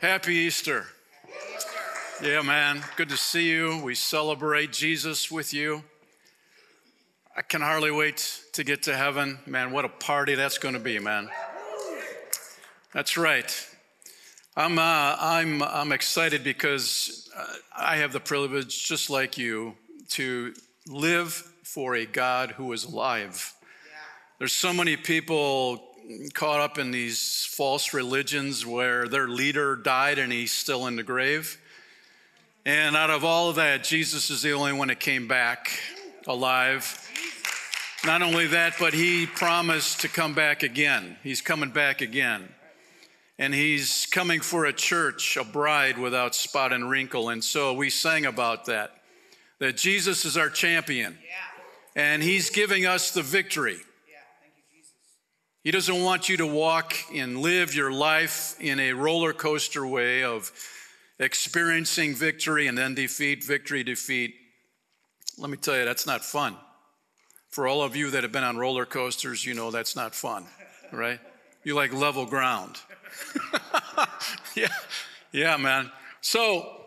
Happy Easter. Yeah, man. Good to see you. We celebrate Jesus with you. I can hardly wait to get to heaven. Man, what a party that's going to be, man. That's right. I'm excited because I have the privilege, just like you, to live for a God who is alive. Yeah. There's so many people caught up in these false religions where their leader died and he's still in the grave. And out of all of that, Jesus is the only one that came back alive. Not only that, but he promised to come back again. He's coming back again. And he's coming for a church, a bride without spot and wrinkle. And so we sang about that Jesus is our champion. Yeah. And he's giving us the victory. Yeah. Thank you, Jesus. He doesn't want you to walk and live your life in a roller coaster way of experiencing victory and then defeat, victory, defeat. Let me tell you, that's not fun. For all of you that have been on roller coasters, you know that's not fun, right? You like level ground. yeah, man. So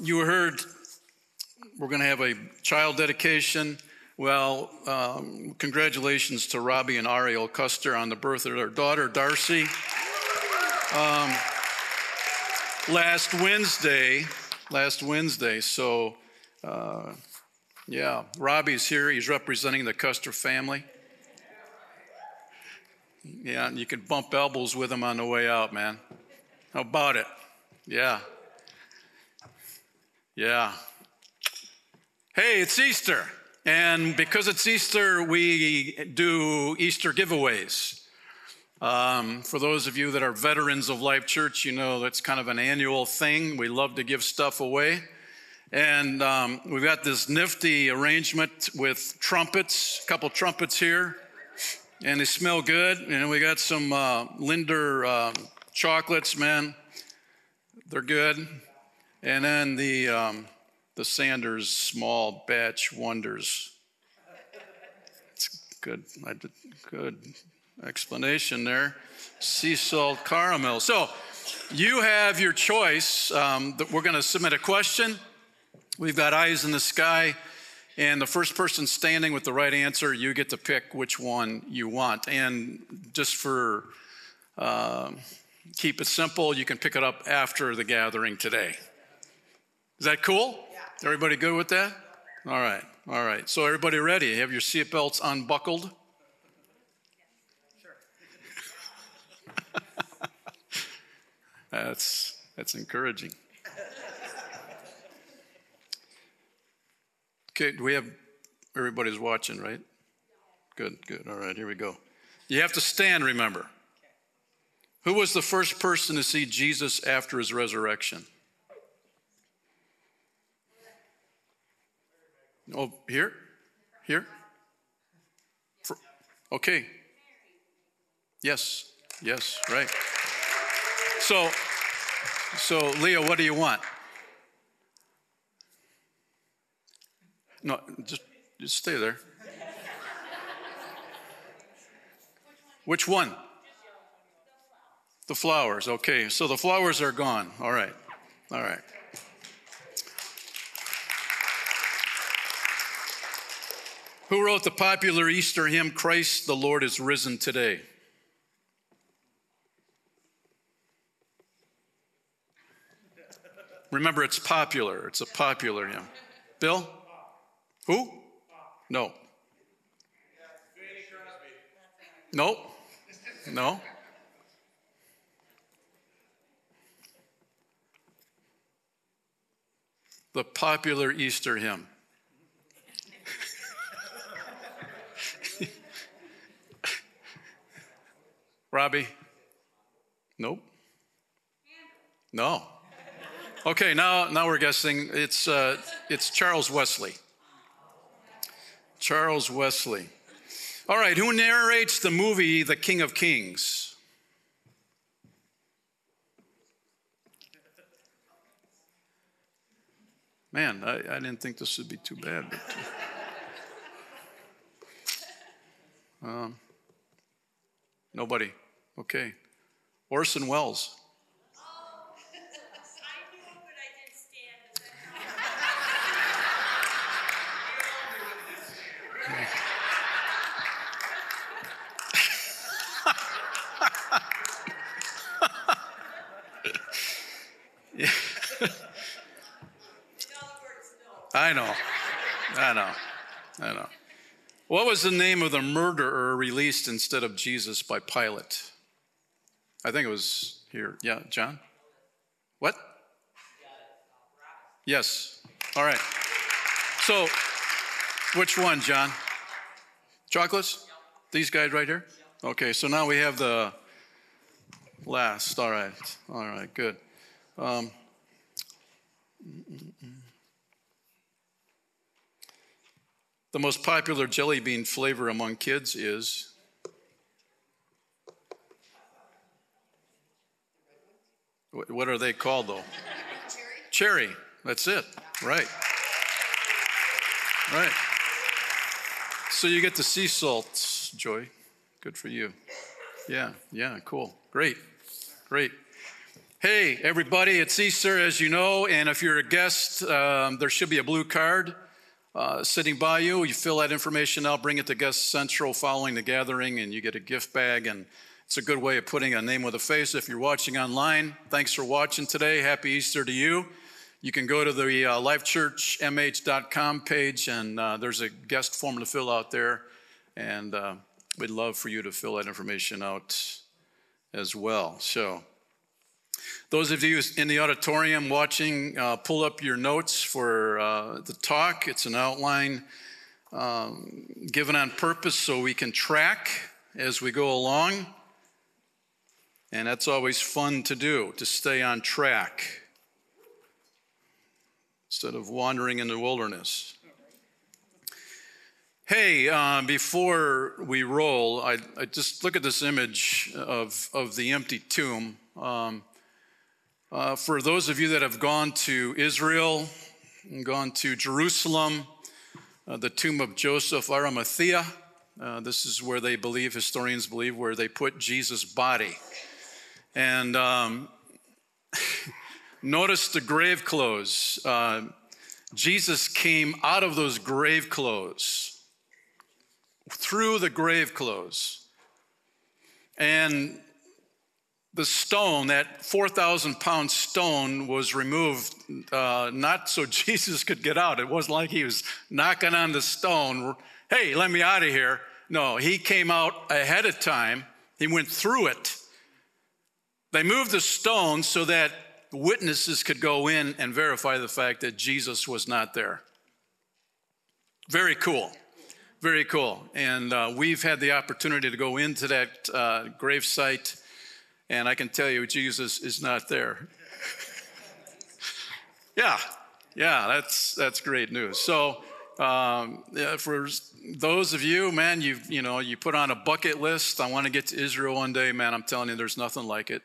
you heard we're going to have a child dedication. Well, congratulations to Robbie and Ariel Custer on the birth of their daughter, Darcy. Last Wednesday. So, yeah, Robbie's here. He's representing the Custer family. Yeah, and you can bump elbows with him on the way out, man. How about it? Yeah. Hey, it's Easter. And because it's Easter, we do Easter giveaways. For those of you that are veterans of Life Church, you know that's kind of an annual thing. We love to give stuff away. And we've got this nifty arrangement with trumpets, a couple trumpets here. And they smell good. And we got some Linder chocolates, man. They're good. And then the Sanders Small Batch Wonders. It's good. Good explanation there. Sea salt caramel. So you have your choice. We're going to submit a question. We've got eyes in the sky. And the first person standing with the right answer, you get to pick which one you want. And just for keep it simple, you can pick it up after the gathering today. Is that cool? Yeah. Everybody good with that? All right. So everybody ready? Have your seatbelts unbuckled? Sure. That's encouraging. Okay, do we have, everybody's watching, right? Good. All right, here we go. You have to stand, remember. Who was the first person to see Jesus after his resurrection? Oh, here? Here? Okay. Yes, right. So Leah, what do you want? No, just stay there. Which one? The flowers. Okay, so the flowers are gone. All right. Who wrote the popular Easter hymn, Christ the Lord is Risen Today? Remember, it's popular. It's a popular hymn. Bill? Who? No. Nope. No. The popular Easter hymn. Robbie? Nope. No. Okay, now we're guessing. It's Charles Wesley. Charles Wesley. All right, who narrates the movie The King of Kings? Man, I didn't think this would be too bad. Nobody. Okay. Orson Welles. Yeah. I know. What was the name of the murderer released instead of Jesus by Pilate? I think it was here. Yeah, John? What? Yes. All right. So, which one, John? Chocolates? These guys right here? Okay, so now we have the last. All right, good. The most popular jelly bean flavor among kids is? What are they called, though? Cherry. That's it. Right. So you get the sea salts, Joy. Good for you. Yeah, cool. Great. Hey, everybody, it's Easter, as you know, and if you're a guest, there should be a blue card. Sitting by you, you fill that information out, bring it to Guest Central following the gathering, and you get a gift bag, and it's a good way of putting a name with a face. If you're watching online, thanks for watching today. Happy Easter to you. You can go to the LifeChurchMH.com page, and there's a guest form to fill out there, and we'd love for you to fill that information out as well. So those of you in the auditorium watching, pull up your notes for the talk. It's an outline given on purpose so we can track as we go along. And that's always fun to do, to stay on track instead of wandering in the wilderness. Hey, before we roll, I just look at this image of the empty tomb. For those of you that have gone to Israel and gone to Jerusalem, the tomb of Joseph of Arimathea, this is where historians believe, where they put Jesus' body. And notice the grave clothes. Jesus came out of those grave clothes, through the grave clothes. And the stone, that 4,000-pound stone, was removed not so Jesus could get out. It wasn't like he was knocking on the stone, hey, let me out of here. No, he came out ahead of time. He went through it. They moved the stone so that witnesses could go in and verify the fact that Jesus was not there. Very cool. And we've had the opportunity to go into that gravesite. And I can tell you, Jesus is not there. Yeah, that's great news. So for those of you, man, you put on a bucket list. I want to get to Israel one day, man. I'm telling you, there's nothing like it.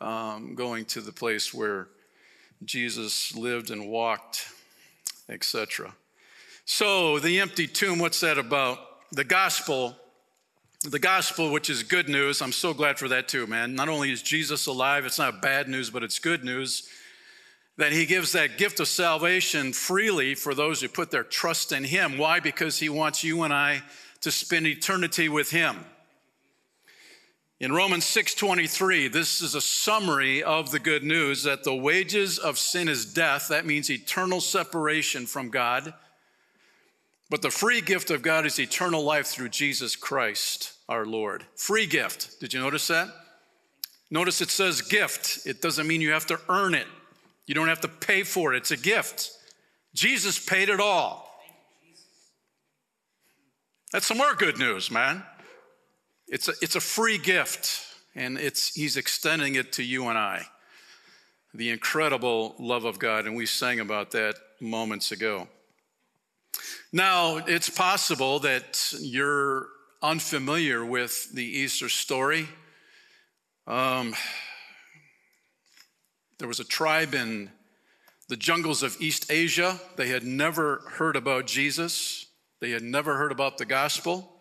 Going to the place where Jesus lived and walked, etc. So the empty tomb, what's that about? The gospel, which is good news. I'm so glad for that too, man. Not only is Jesus alive, it's not bad news, but it's good news that he gives that gift of salvation freely for those who put their trust in him. Why? Because he wants you and I to spend eternity with him. In Romans 6:23, this is a summary of the good news that the wages of sin is death. That means eternal separation from God. But the free gift of God is eternal life through Jesus Christ, our Lord. Free gift. Did you notice that? Notice it says gift. It doesn't mean you have to earn it. You don't have to pay for it. It's a gift. Jesus paid it all. That's some more good news, man. It's a free gift, and he's extending it to you and I. The incredible love of God, and we sang about that moments ago. Now, it's possible that you're unfamiliar with the Easter story. There was a tribe in the jungles of East Asia. They had never heard about Jesus. They had never heard about the gospel.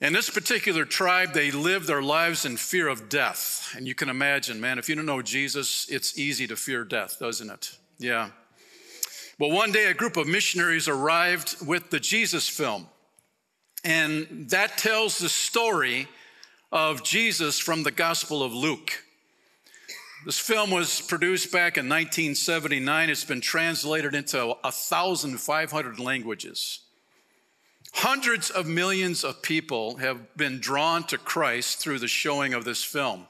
And this particular tribe, they lived their lives in fear of death. And you can imagine, man, if you don't know Jesus, it's easy to fear death, doesn't it? Yeah. Well, one day a group of missionaries arrived with the Jesus film, and that tells the story of Jesus from the Gospel of Luke. This film was produced back in 1979. It's been translated into 1,500 languages. Hundreds of millions of people have been drawn to Christ through the showing of this film.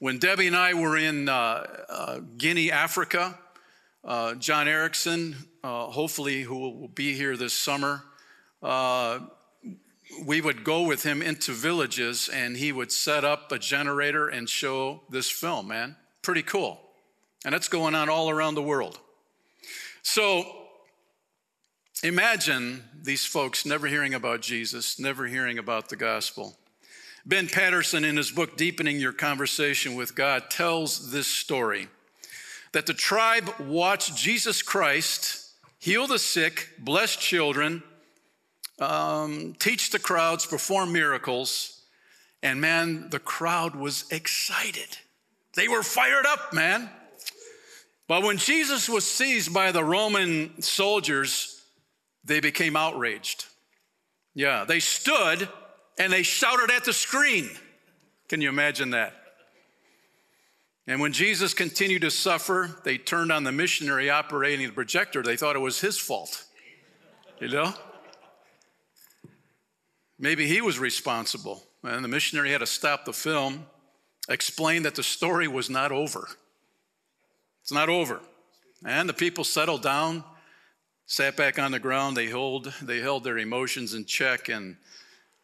When Debbie and I were in Guinea, Africa, John Erickson, hopefully who will be here this summer, we would go with him into villages and he would set up a generator and show this film, man. Pretty cool. And that's going on all around the world. So imagine these folks never hearing about Jesus, never hearing about the gospel. Ben Patterson, in his book, Deepening Your Conversation with God, tells this story, that the tribe watched Jesus Christ heal the sick, bless children, teach the crowds, perform miracles, and man, the crowd was excited. They were fired up, man. But when Jesus was seized by the Roman soldiers, they became outraged. Yeah, they stood and they shouted at the screen. Can you imagine that? And when Jesus continued to suffer, they turned on the missionary operating the projector. They thought it was his fault, you know? Maybe he was responsible. And the missionary had to stop the film, explain that the story was not over. It's not over. And the people settled down, sat back on the ground. They held their emotions in check, and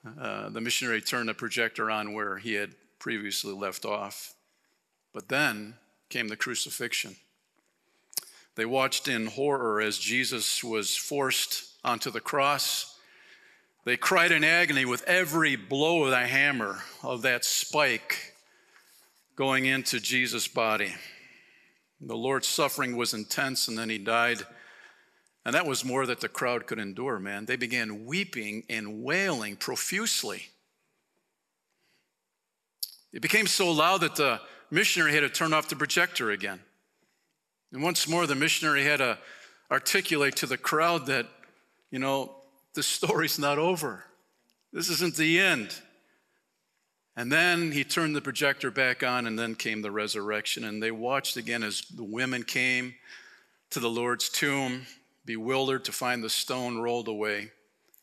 the missionary turned the projector on where he had previously left off. But then came the crucifixion. They watched in horror as Jesus was forced onto the cross. They cried in agony with every blow of the hammer of that spike going into Jesus' body. The Lord's suffering was intense, and then he died. And that was more that the crowd could endure, man. They began weeping and wailing profusely. It became so loud that the missionary had to turn off the projector again. And once more, the missionary had to articulate to the crowd that, you know, the story's not over. This isn't the end. And then he turned the projector back on, and then came the resurrection. And they watched again as the women came to the Lord's tomb, bewildered to find the stone rolled away.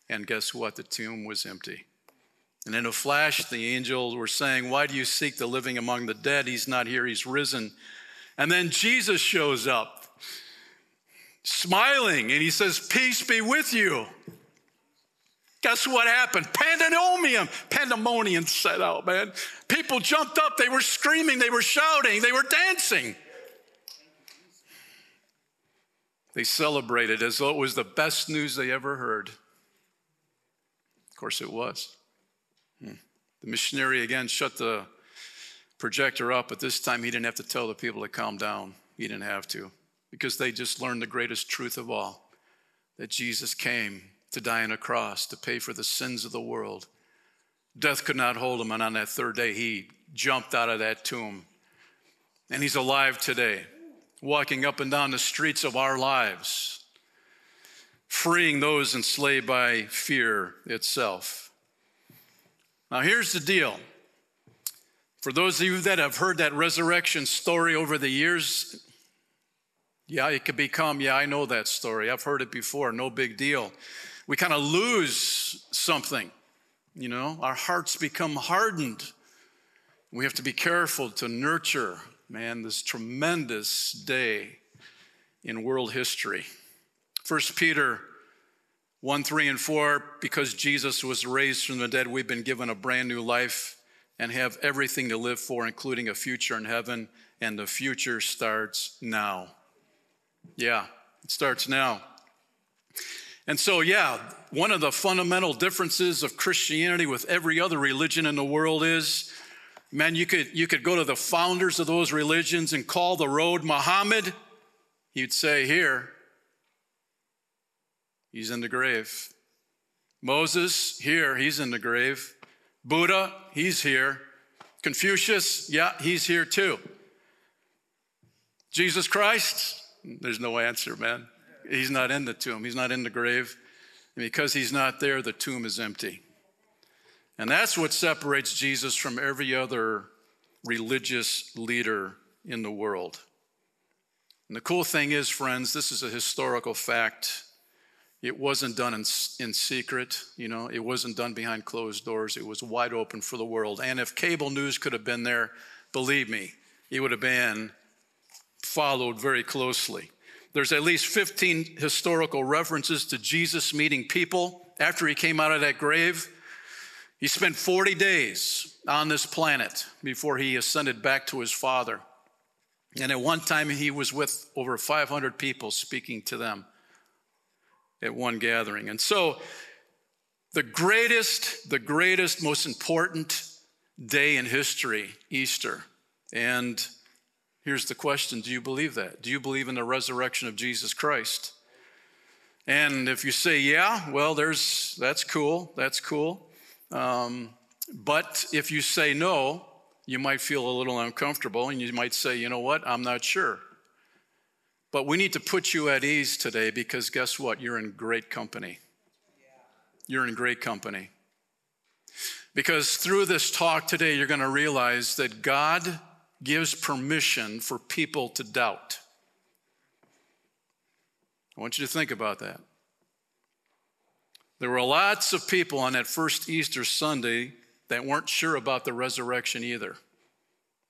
And guess what? The tomb was empty. And in a flash, the angels were saying, "Why do you seek the living among the dead? He's not here, he's risen." And then Jesus shows up, smiling, and he says, "Peace be with you." Guess what happened? Pandemonium set out, man. People jumped up. They were screaming. They were shouting. They were dancing. They celebrated as though it was the best news they ever heard. Of course, it was. The missionary again shut the projector up, but this time he didn't have to tell the people to calm down. He didn't have to, because they just learned the greatest truth of all, that Jesus came to die on a cross, to pay for the sins of the world. Death could not hold him, and on that third day, he jumped out of that tomb. And he's alive today, walking up and down the streets of our lives, freeing those enslaved by fear itself. Now, here's the deal. For those of you that have heard that resurrection story over the years, yeah, it could become, yeah, I know that story. I've heard it before, no big deal. We kind of lose something, you know. Our hearts become hardened. We have to be careful to nurture, man, this tremendous day in world history. 1 Peter 1, 3, and 4, because Jesus was raised from the dead, we've been given a brand new life and have everything to live for, including a future in heaven, and the future starts now. Yeah, it starts now. And so, yeah, one of the fundamental differences of Christianity with every other religion in the world is, man, you could go to the founders of those religions and call the road Muhammad. You'd say, here, he's in the grave. Moses, here, he's in the grave. Buddha, he's here. Confucius, yeah, he's here too. Jesus Christ, there's no answer, man. He's not in the tomb. He's not in the grave. And because he's not there, the tomb is empty. And that's what separates Jesus from every other religious leader in the world. And the cool thing is, friends, this is a historical fact. It wasn't done in secret, you know. It wasn't done behind closed doors. It was wide open for the world. And if cable news could have been there, believe me, it would have been followed very closely. There's at least 15 historical references to Jesus meeting people after he came out of that grave. He spent 40 days on this planet before he ascended back to his Father. And at one time, he was with over 500 people speaking to them at one gathering. And so the greatest, most important day in history, Easter. And here's the question, do you believe that? Do you believe in the resurrection of Jesus Christ? And if you say, yeah, well, that's cool. But if you say no, you might feel a little uncomfortable and you might say, you know what, I'm not sure. But we need to put you at ease today because guess what? You're in great company. You're in great company. Because through this talk today, you're going to realize that God gives permission for people to doubt. I want you to think about that. There were lots of people on that first Easter Sunday that weren't sure about the resurrection either.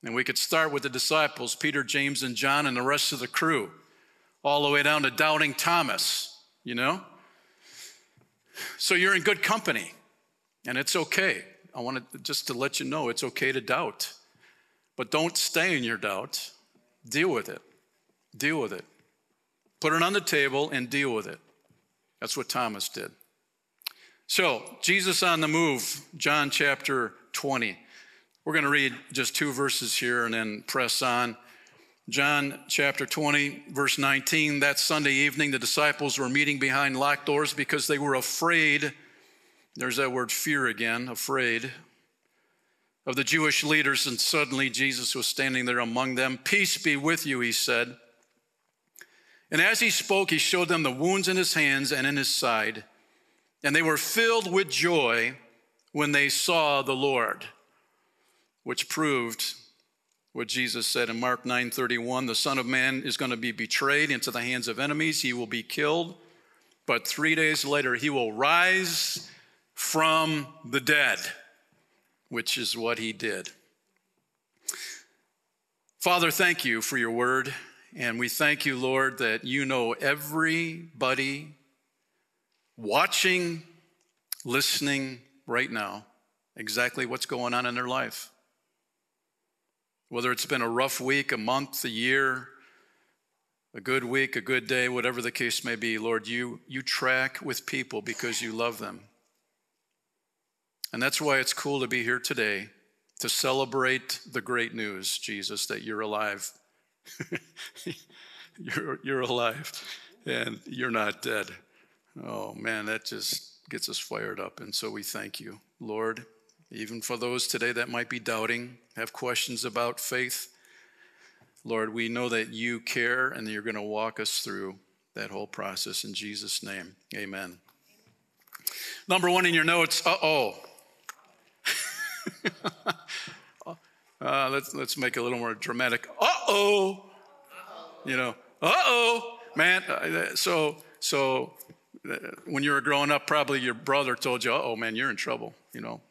And we could start with the disciples, Peter, James, and John, and the rest of the crew, all the way down to doubting Thomas, you know? So you're in good company, and it's okay. I want to just to let you know it's okay to doubt. But don't stay in your doubt. Deal with it. Put it on the table and deal with it. That's what Thomas did. So, Jesus on the move, John chapter 20. We're going to read just two verses here and then press on. John chapter 20, verse 19. That Sunday evening, the disciples were meeting behind locked doors because they were afraid. There's that word fear again, afraid of the Jewish leaders. And suddenly Jesus was standing there among them. Peace be with you, he said. And as he spoke, he showed them the wounds in his hands and in his side. And they were filled with joy when they saw the Lord, which proved what Jesus said in Mark 9:31. The Son of Man is going to be betrayed into the hands of enemies. He will be killed, but 3 days later he will rise from the dead, which is what he did. Father, thank you for your word, and we thank you, Lord, that you know everybody watching, listening right now, exactly what's going on in their life. Whether it's been a rough week, a month, a year, a good week, a good day, whatever the case may be, Lord, you track with people because you love them. And that's why it's cool to be here today, to celebrate the great news, Jesus, that you're alive. You're alive and you're not dead. Oh man, that just gets us fired up. And so we thank you, Lord. Even for those today that might be doubting, have questions about faith, Lord, we know that you care and that you're going to walk us through that whole process. In Jesus' name, amen. Number one in your notes, let's make it a little more dramatic. Man. So when you were growing up, probably your brother told you, uh-oh, man, you're in trouble, you know.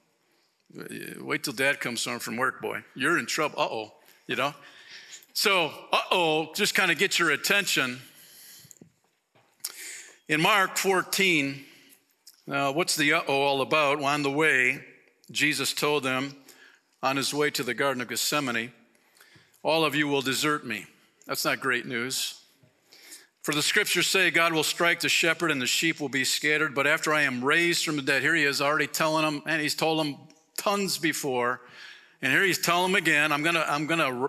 Wait till dad comes home from work, boy. You're in trouble. Uh-oh, you know. So, uh-oh, just kind of get your attention. In Mark 14, what's the uh-oh all about? Well, on the way, Jesus told them on his way to the Garden of Gethsemane, all of you will desert me. That's not great news. For the scriptures say, God will strike the shepherd and the sheep will be scattered, but after I am raised from the dead, here he is already telling them, and he's told them tons before, and here he's telling them again, I'm gonna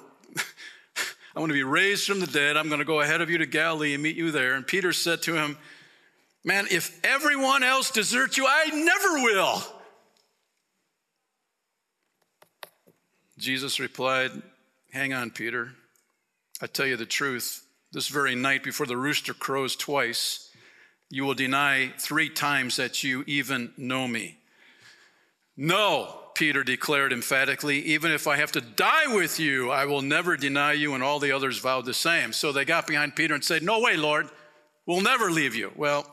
be raised from the dead. I'm gonna go ahead of you to Galilee and meet you there. And Peter said to him, man, if everyone else deserts you, I never will. Jesus replied, hang on, Peter. I tell you the truth. This very night before the rooster crows twice, you will deny 3 times that you even know me. No, Peter declared emphatically, even if I have to die with you, I will never deny you. And all the others vowed the same. So they got behind Peter and said, no way, Lord, we'll never leave you. Well,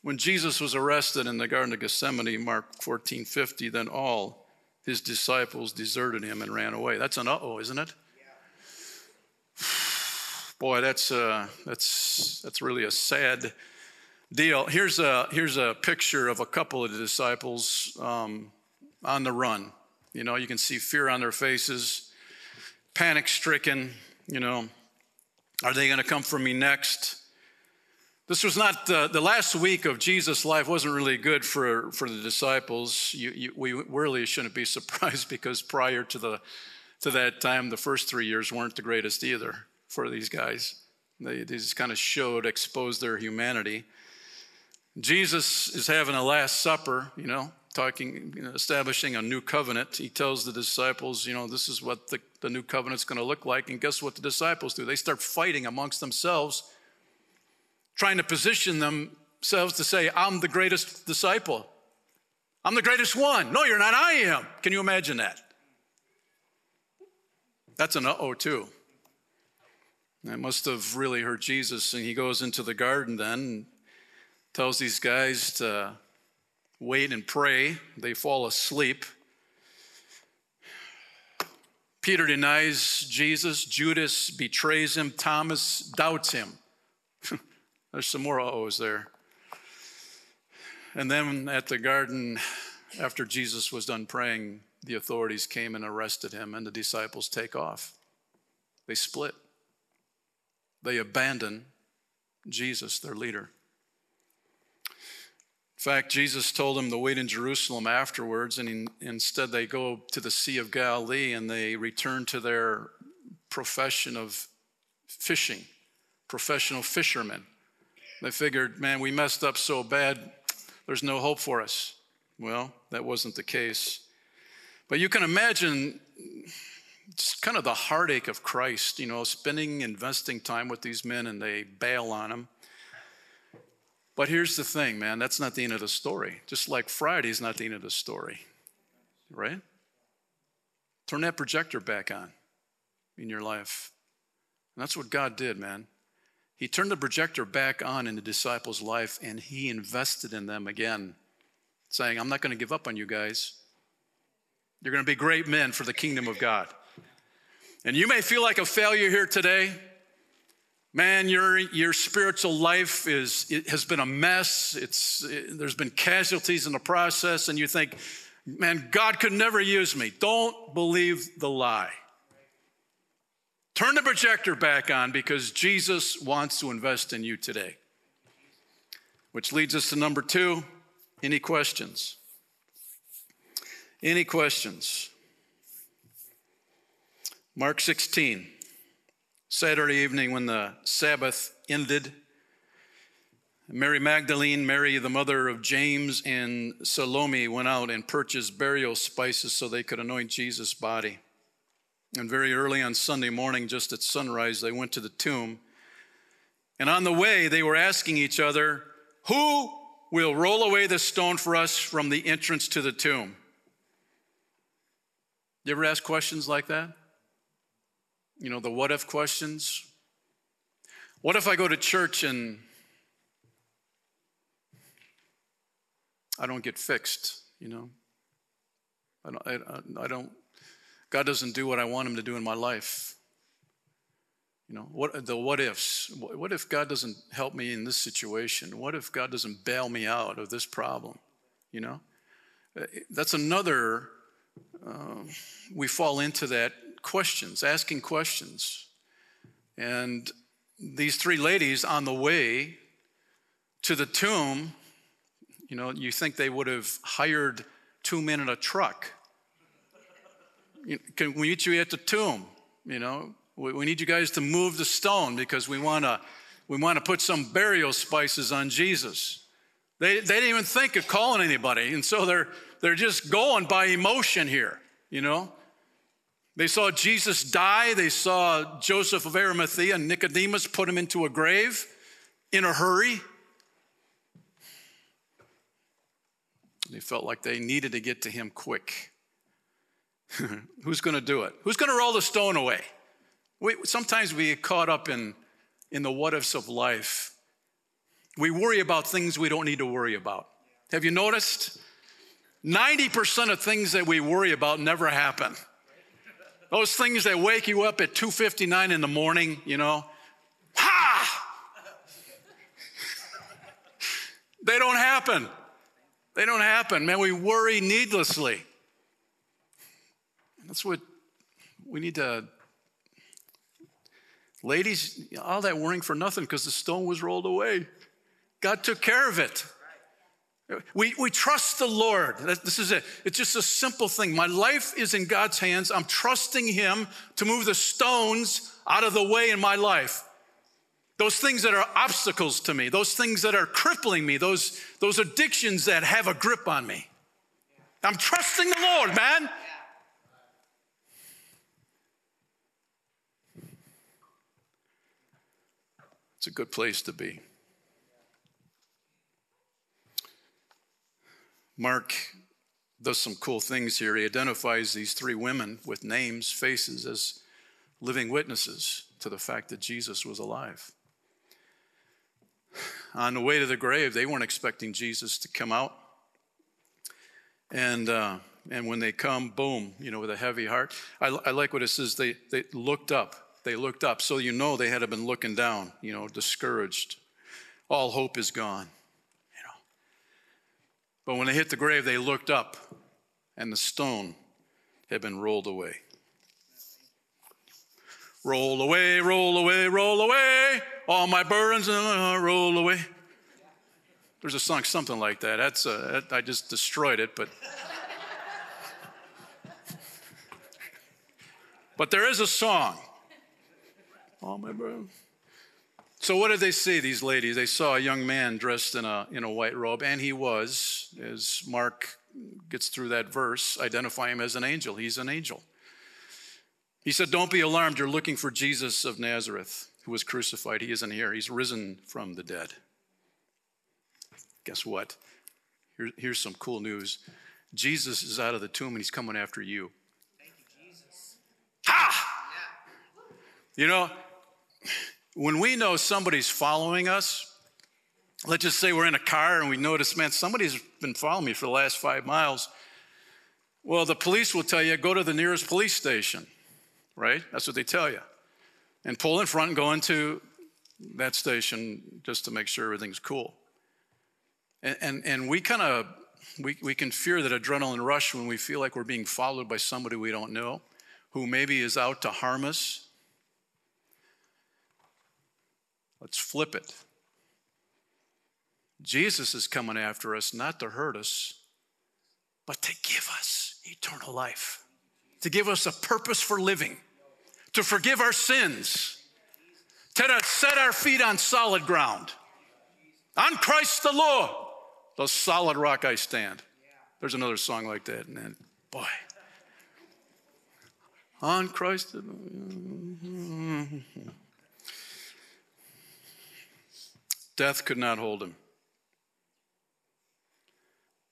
when Jesus was arrested in the Garden of Gethsemane, Mark 14:50, then all his disciples deserted him and ran away. That's an uh-oh, isn't it? Yeah. Boy, that's really a sad deal. Here's a picture of a couple of the disciples on the run. You know, you can see fear on their faces, panic-stricken, you know. Are they going to come for me next? This was not, the last week of Jesus' life wasn't really good for the disciples. We really shouldn't be surprised, because prior to that time, the first 3 years weren't the greatest either for these guys. They just kind of exposed their humanity. Jesus is having a Last Supper, you know, establishing a new covenant. He tells the disciples, you know, this is what the new covenant's going to look like. And guess what the disciples do? They start fighting amongst themselves, trying to position themselves to say, I'm the greatest disciple. I'm the greatest one. No, you're not. I am. Can you imagine that? That's an uh-oh too. That must have really hurt Jesus. And he goes into the garden then and tells these guys to wait and pray. They fall asleep. Peter denies Jesus. Judas betrays him. Thomas doubts him. There's some more uh-ohs there. And then at the garden, after Jesus was done praying, the authorities came and arrested him, and the disciples take off. They split. They abandon Jesus, their leader. In fact, Jesus told them to wait in Jerusalem afterwards, and instead they go to the Sea of Galilee, and they return to their profession of fishing, professional fishermen. They figured, man, we messed up so bad, there's no hope for us. Well, that wasn't the case. But you can imagine just kind of the heartache of Christ, you know, investing time with these men, and they bail on him. But here's the thing, man, that's not the end of the story. Just like Friday's not the end of the story, right? Turn that projector back on in your life. And that's what God did, man. He turned the projector back on in the disciples' life, and he invested in them again, saying, I'm not going to give up on you guys. You're going to be great men for the kingdom of God. And you may feel like a failure here today. Man, your spiritual life has been a mess. There's been casualties in the process, and you think, man, God could never use me. Don't believe the lie. Turn the projector back on, because Jesus wants to invest in you today. Which leads us to number 2, any questions? Any questions? Mark 16, Saturday evening when the Sabbath ended, Mary Magdalene, Mary the mother of James, and Salome went out and purchased burial spices so they could anoint Jesus' body. And very early on Sunday morning, just at sunrise, they went to the tomb. And on the way, they were asking each other, who will roll away the stone for us from the entrance to the tomb? You ever ask questions like that? You know, the what if questions? What if I go to church and I don't get fixed, you know? God doesn't do what I want him to do in my life. You know, what ifs? What if God doesn't help me in this situation? What if God doesn't bail me out of this problem? You know, that's another, we fall into that, asking questions. And these 3 ladies on the way to the tomb, you know, you think they would have hired 2 men in a truck. Can we meet you at the tomb? You know, we need you guys to move the stone because we want to put some burial spices on Jesus. They didn't even think of calling anybody, and so they're just going by emotion here. You know, they saw Jesus die. They saw Joseph of Arimathea and Nicodemus put him into a grave in a hurry. They felt like they needed to get to him quick. Who's going to do it? Who's going to roll the stone away? Sometimes we get caught up in the what-ifs of life. We worry about things we don't need to worry about. Have you noticed? 90% of things that we worry about never happen. Those things that wake you up at 2:59 in the morning, you know. Ha! They don't happen. They don't happen. Man, we worry needlessly. That's what we need to... Ladies, all that worrying for nothing because the stone was rolled away. God took care of it. We trust the Lord. This is it. It's just a simple thing. My life is in God's hands. I'm trusting him to move the stones out of the way in my life. Those things that are obstacles to me, those things that are crippling me, those addictions that have a grip on me. I'm trusting the Lord, man. It's a good place to be. Mark does some cool things here. He identifies these three women with names, faces, as living witnesses to the fact that Jesus was alive. On the way to the grave, they weren't expecting Jesus to come out. And when they come, boom, you know, with a heavy heart. I like what it says. They looked up. They looked up, so you know they had been looking down, you know, discouraged. All hope is gone, you know. But when they hit the grave, they looked up, and the stone had been rolled away. Roll away, roll away, roll away, all my burdens, roll away. There's a song, something like that. I just destroyed it, but... But there is a song. Oh, my brother. So what did they see, these ladies? They saw a young man dressed in a white robe, and he was, as Mark gets through that verse, identify him as an angel. He's an angel. He said, don't be alarmed. You're looking for Jesus of Nazareth, who was crucified. He isn't here. He's risen from the dead. Guess what? Here's some cool news. Jesus is out of the tomb, and he's coming after you. Thank you, Jesus. Ha! Yeah. You know... When we know somebody's following us, let's just say we're in a car and we notice, man, somebody's been following me for the last 5 miles. Well, the police will tell you, go to the nearest police station, right? That's what they tell you. And pull in front and go into that station just to make sure everything's cool. And we can fear that adrenaline rush when we feel like we're being followed by somebody we don't know, who maybe is out to harm us. Let's flip it. Jesus is coming after us, not to hurt us, but to give us eternal life, to give us a purpose for living, to forgive our sins, to set our feet on solid ground. On Christ the Lord, the solid rock I stand. There's another song like that, and then, boy. On Christ the Lord. Death could not hold him.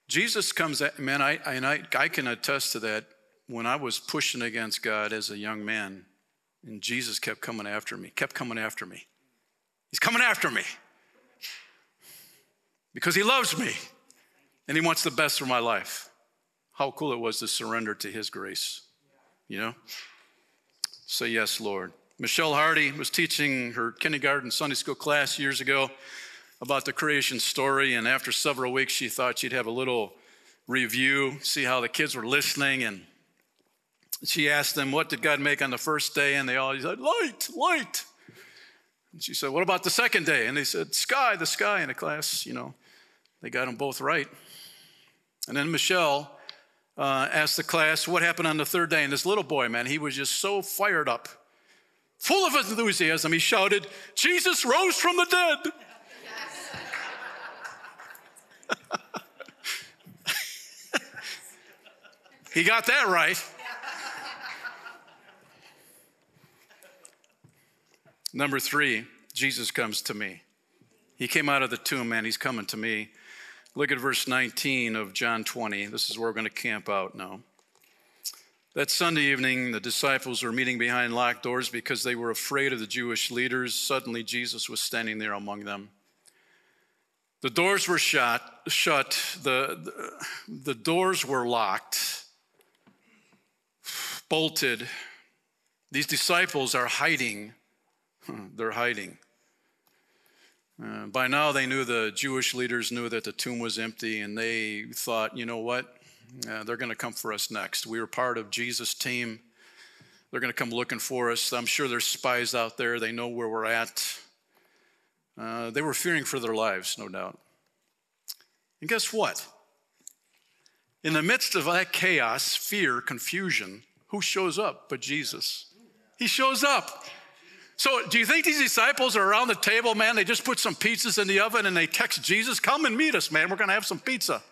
Jesus comes at, man, I can attest to that. When I was pushing against God as a young man, and Jesus kept coming after me, He's coming after me because he loves me and he wants the best for my life. How cool it was to surrender to his grace, you know? Say yes, Lord. Michelle Hardy was teaching her kindergarten Sunday school class years ago about the creation story, and after several weeks, she thought she'd have a little review, see how the kids were listening, and she asked them, what did God make on the first day? And they all said, light. And she said, what about the second day? And they said, the sky. And the class, you know, they got them both right. And then Michelle asked the class, what happened on the third day? And this little boy, man, he was just so fired up. Full of enthusiasm, he shouted, Jesus rose from the dead. Yes. He got that right. Number three, Jesus comes to me. He came out of the tomb, man. He's coming to me. Look at verse 19 of John 20. This is where we're going to camp out now. That Sunday evening, the disciples were meeting behind locked doors because they were afraid of the Jewish leaders. Suddenly, Jesus was standing there among them. The doors were shut. The doors were locked, bolted. These disciples are hiding. They're hiding. By now, they knew the Jewish leaders knew that the tomb was empty, and they thought, you know what? They're going to come for us next. We were part of Jesus' team. They're going to come looking for us. I'm sure there's spies out there. They know where we're at. They were fearing for their lives, no doubt. And guess what? In the midst of that chaos, fear, confusion, who shows up but Jesus? He shows up. So do you think these disciples are around the table, man? They just put some pizzas in the oven and they text Jesus, come and meet us, man. We're going to have some pizza.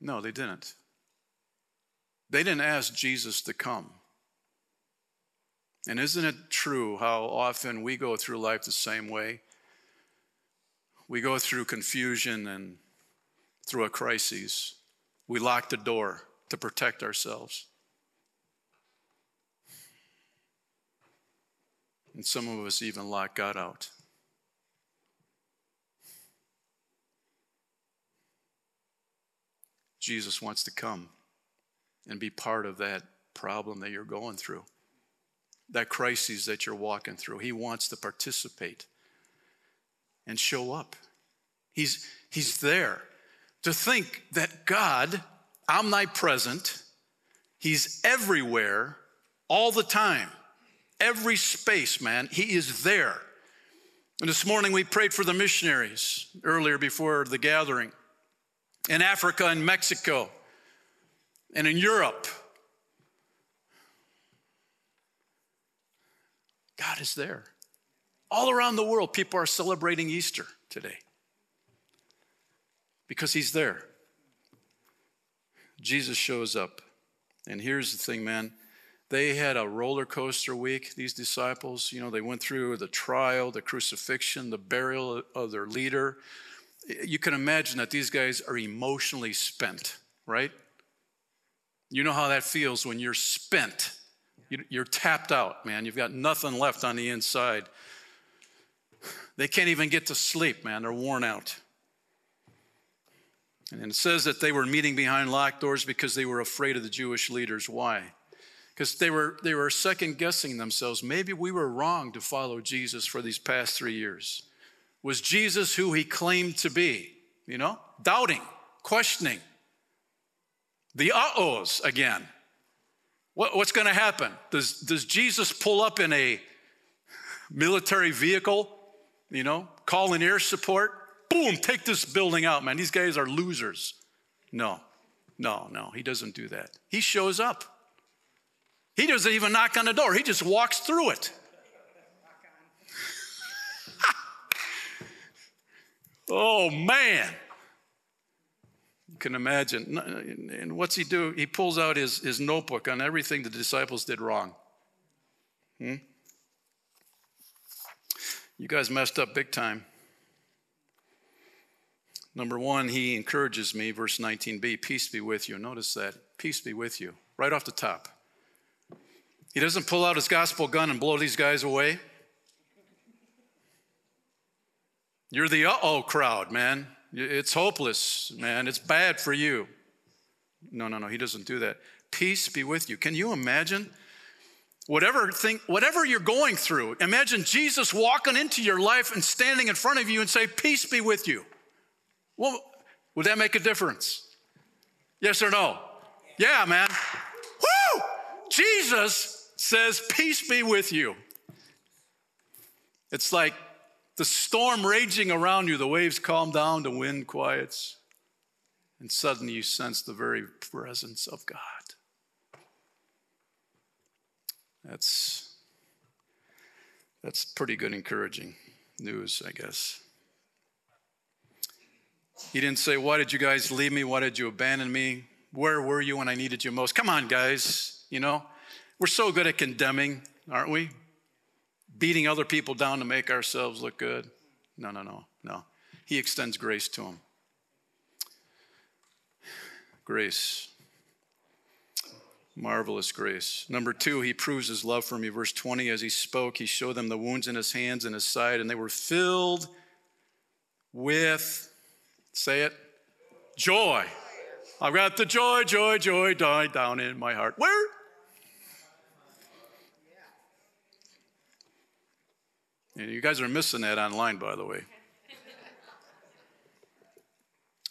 No, they didn't. They didn't ask Jesus to come. And isn't it true how often we go through life the same way? We go through confusion and through a crisis. We lock the door to protect ourselves. And some of us even lock God out. Jesus wants to come and be part of that problem that you're going through, that crisis that you're walking through. He wants to participate and show up. He's there. To think that God, omnipresent, he's everywhere all the time. Every space, man, he is there. And this morning we prayed for the missionaries earlier before the gathering in Africa and Mexico and in Europe. God is there. All around the world, people are celebrating Easter today because he's there. Jesus shows up. And here's the thing, man. They had a roller coaster week, these disciples. You know, they went through the trial, the crucifixion, the burial of their leader. You can imagine that these guys are emotionally spent, right? You know how that feels when you're spent. You're tapped out, man. You've got nothing left on the inside. They can't even get to sleep, man. They're worn out. And it says that they were meeting behind locked doors because they were afraid of the Jewish leaders. Why? Because they were second-guessing themselves. Maybe we were wrong to follow Jesus for these past 3 years. Was Jesus who he claimed to be? You know, doubting, questioning. The uh-ohs again. What's going to happen? Does Jesus pull up in a military vehicle, you know, call in air support? Boom, take this building out, man. These guys are losers. No, he doesn't do that. He shows up. He doesn't even knock on the door. He just walks through it. Oh, man. You can imagine. And what's he do? He pulls out his notebook on everything the disciples did wrong. You guys messed up big time. Number one, he encourages me, verse 19b, peace be with you. Notice that. Peace be with you. Right off the top. He doesn't pull out his gospel gun and blow these guys away. You're the uh-oh crowd, man. It's hopeless, man. It's bad for you. No, he doesn't do that. Peace be with you. Can you imagine? Whatever you're going through, imagine Jesus walking into your life and standing in front of you and say, peace be with you. Well, would that make a difference? Yes or no? Yeah, man. Woo! Jesus says, peace be with you. It's like the storm raging around you, the waves calm down, the wind quiets, and suddenly you sense the very presence of God. That's pretty good encouraging news, I guess. He didn't say, why did you guys leave me? Why did you abandon me? Where were you when I needed you most? Come on, guys, you know. We're so good at condemning, aren't we? Beating other people down to make ourselves look good. No. He extends grace to him. Grace. Marvelous grace. Number two, he proves his love for me. Verse 20, as he spoke, he showed them the wounds in his hands and his side, and they were filled with, say it, joy. I've got the joy, joy, joy, die down in my heart. Where? You guys are missing that online, by the way.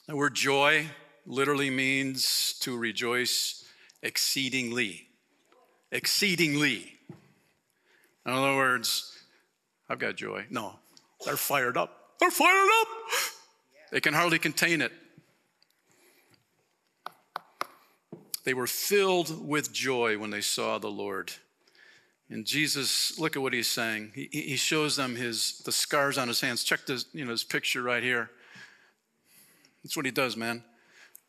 The word joy literally means to rejoice exceedingly. Exceedingly. In other words, I've got joy. No, they're fired up. They're fired up. They can hardly contain it. They were filled with joy when they saw the Lord. And Jesus, look at what he's saying. He shows them the scars on his hands. Check this, this picture right here. That's what he does, man.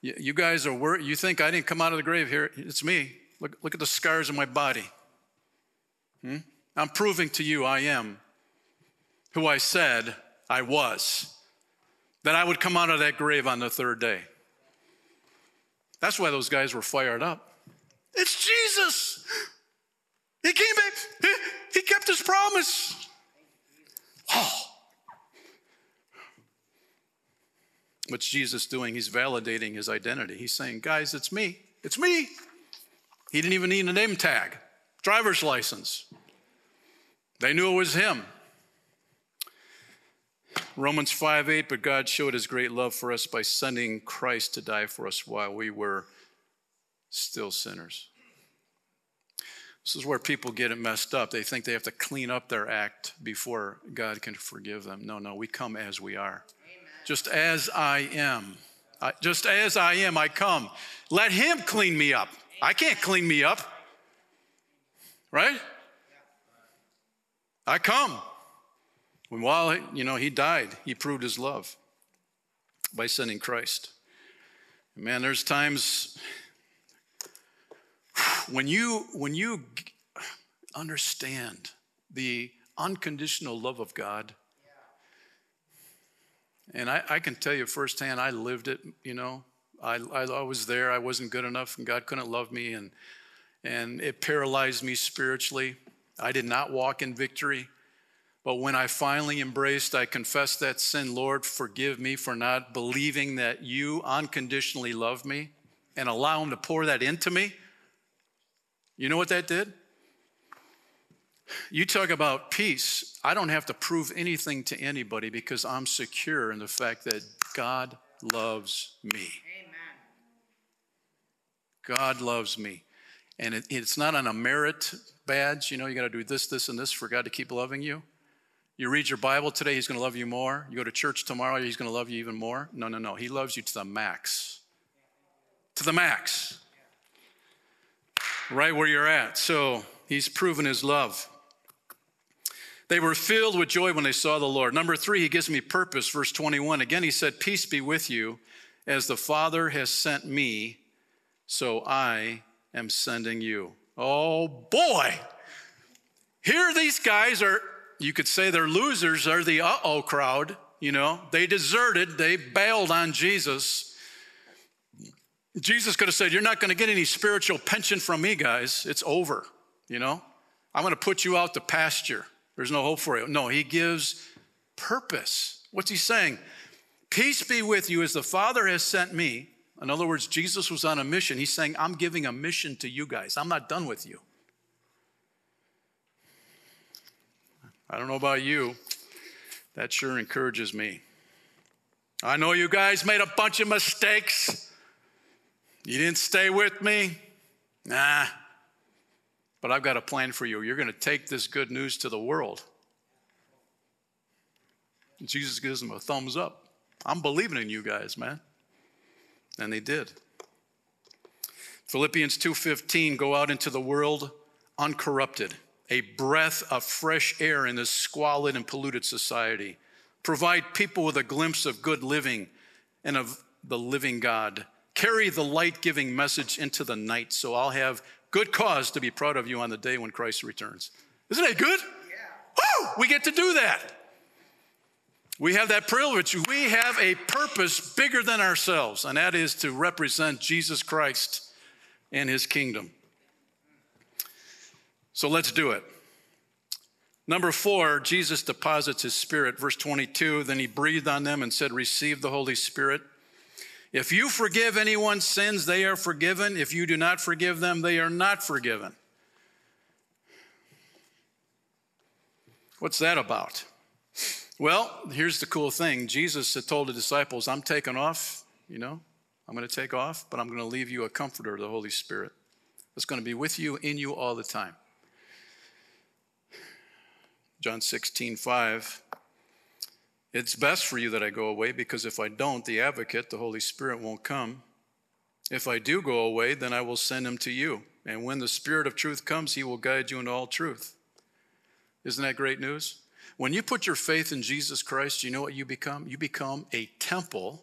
You guys are worried. You think I didn't come out of the grave here? It's me. Look at the scars on my body. I'm proving to you I am who I said I was, that I would come out of that grave on the third day. That's why those guys were fired up. It's Jesus. He came back. He kept his promise. Oh. What's Jesus doing? He's validating his identity. He's saying, guys, it's me. It's me. He didn't even need a name tag, driver's license. They knew it was him. Romans 5:8, but God showed his great love for us by sending Christ to die for us while we were still sinners. This is where people get it messed up. They think they have to clean up their act before God can forgive them. No, we come as we are. Just as I am. Just as I am, I come. Let him clean me up. I can't clean me up. Right? I come. And while, he died, he proved his love by sending Christ. And man, there's times when you understand the unconditional love of God. And I can tell you firsthand, I lived it, I was there. I wasn't good enough, and God couldn't love me, and it paralyzed me spiritually. I did not walk in victory. But when I finally embraced, I confessed that sin, Lord, forgive me for not believing that you unconditionally love me, and allow him to pour that into me. You know what that did? You talk about peace. I don't have to prove anything to anybody because I'm secure in the fact that God loves me. Amen. God loves me. And it's not on a merit badge. You got to do this, this, and this for God to keep loving you. You read your Bible today, he's going to love you more. You go to church tomorrow, he's going to love you even more. No. He loves you to the max. To the max. Right where you're at. So he's proven his love. They were filled with joy when they saw the Lord. Number three, he gives me purpose. Verse 21, again, he said, peace be with you. As the Father has sent me, so I am sending you. Oh, boy. Here these guys are, you could say they're losers. They're the uh-oh crowd, They deserted. They bailed on Jesus. Jesus could have said, you're not going to get any spiritual pension from me, guys. It's over, I'm going to put you out to pasture. There's no hope for you. No, he gives purpose. What's he saying? Peace be with you as the Father has sent me. In other words, Jesus was on a mission. He's saying, I'm giving a mission to you guys. I'm not done with you. I don't know about you. That sure encourages me. I know you guys made a bunch of mistakes. You didn't stay with me. Nah. But I've got a plan for you. You're going to take this good news to the world. And Jesus gives them a thumbs up. I'm believing in you guys, man. And they did. Philippians 2:15, go out into the world uncorrupted, a breath of fresh air in this squalid and polluted society. Provide people with a glimpse of good living and of the living God. Carry the light-giving message into the night, so I'll have good cause to be proud of you on the day when Christ returns. Isn't that good? Yeah. Woo! We get to do that. We have that privilege. We have a purpose bigger than ourselves, and that is to represent Jesus Christ and his kingdom. So let's do it. Number 4, Jesus deposits his spirit. Verse 22, then he breathed on them and said, receive the Holy Spirit. If you forgive anyone's sins, they are forgiven. If you do not forgive them, they are not forgiven. What's that about? Well, here's the cool thing. Jesus had told the disciples, I'm taking off, I'm going to take off, but I'm going to leave you a comforter, the Holy Spirit. It's going to be with you, in you all the time. John 16:5. It's best for you that I go away, because if I don't, the advocate, the Holy Spirit, won't come. If I do go away, then I will send him to you. And when the Spirit of truth comes, he will guide you into all truth. Isn't that great news? When you put your faith in Jesus Christ, you know what you become? You become a temple,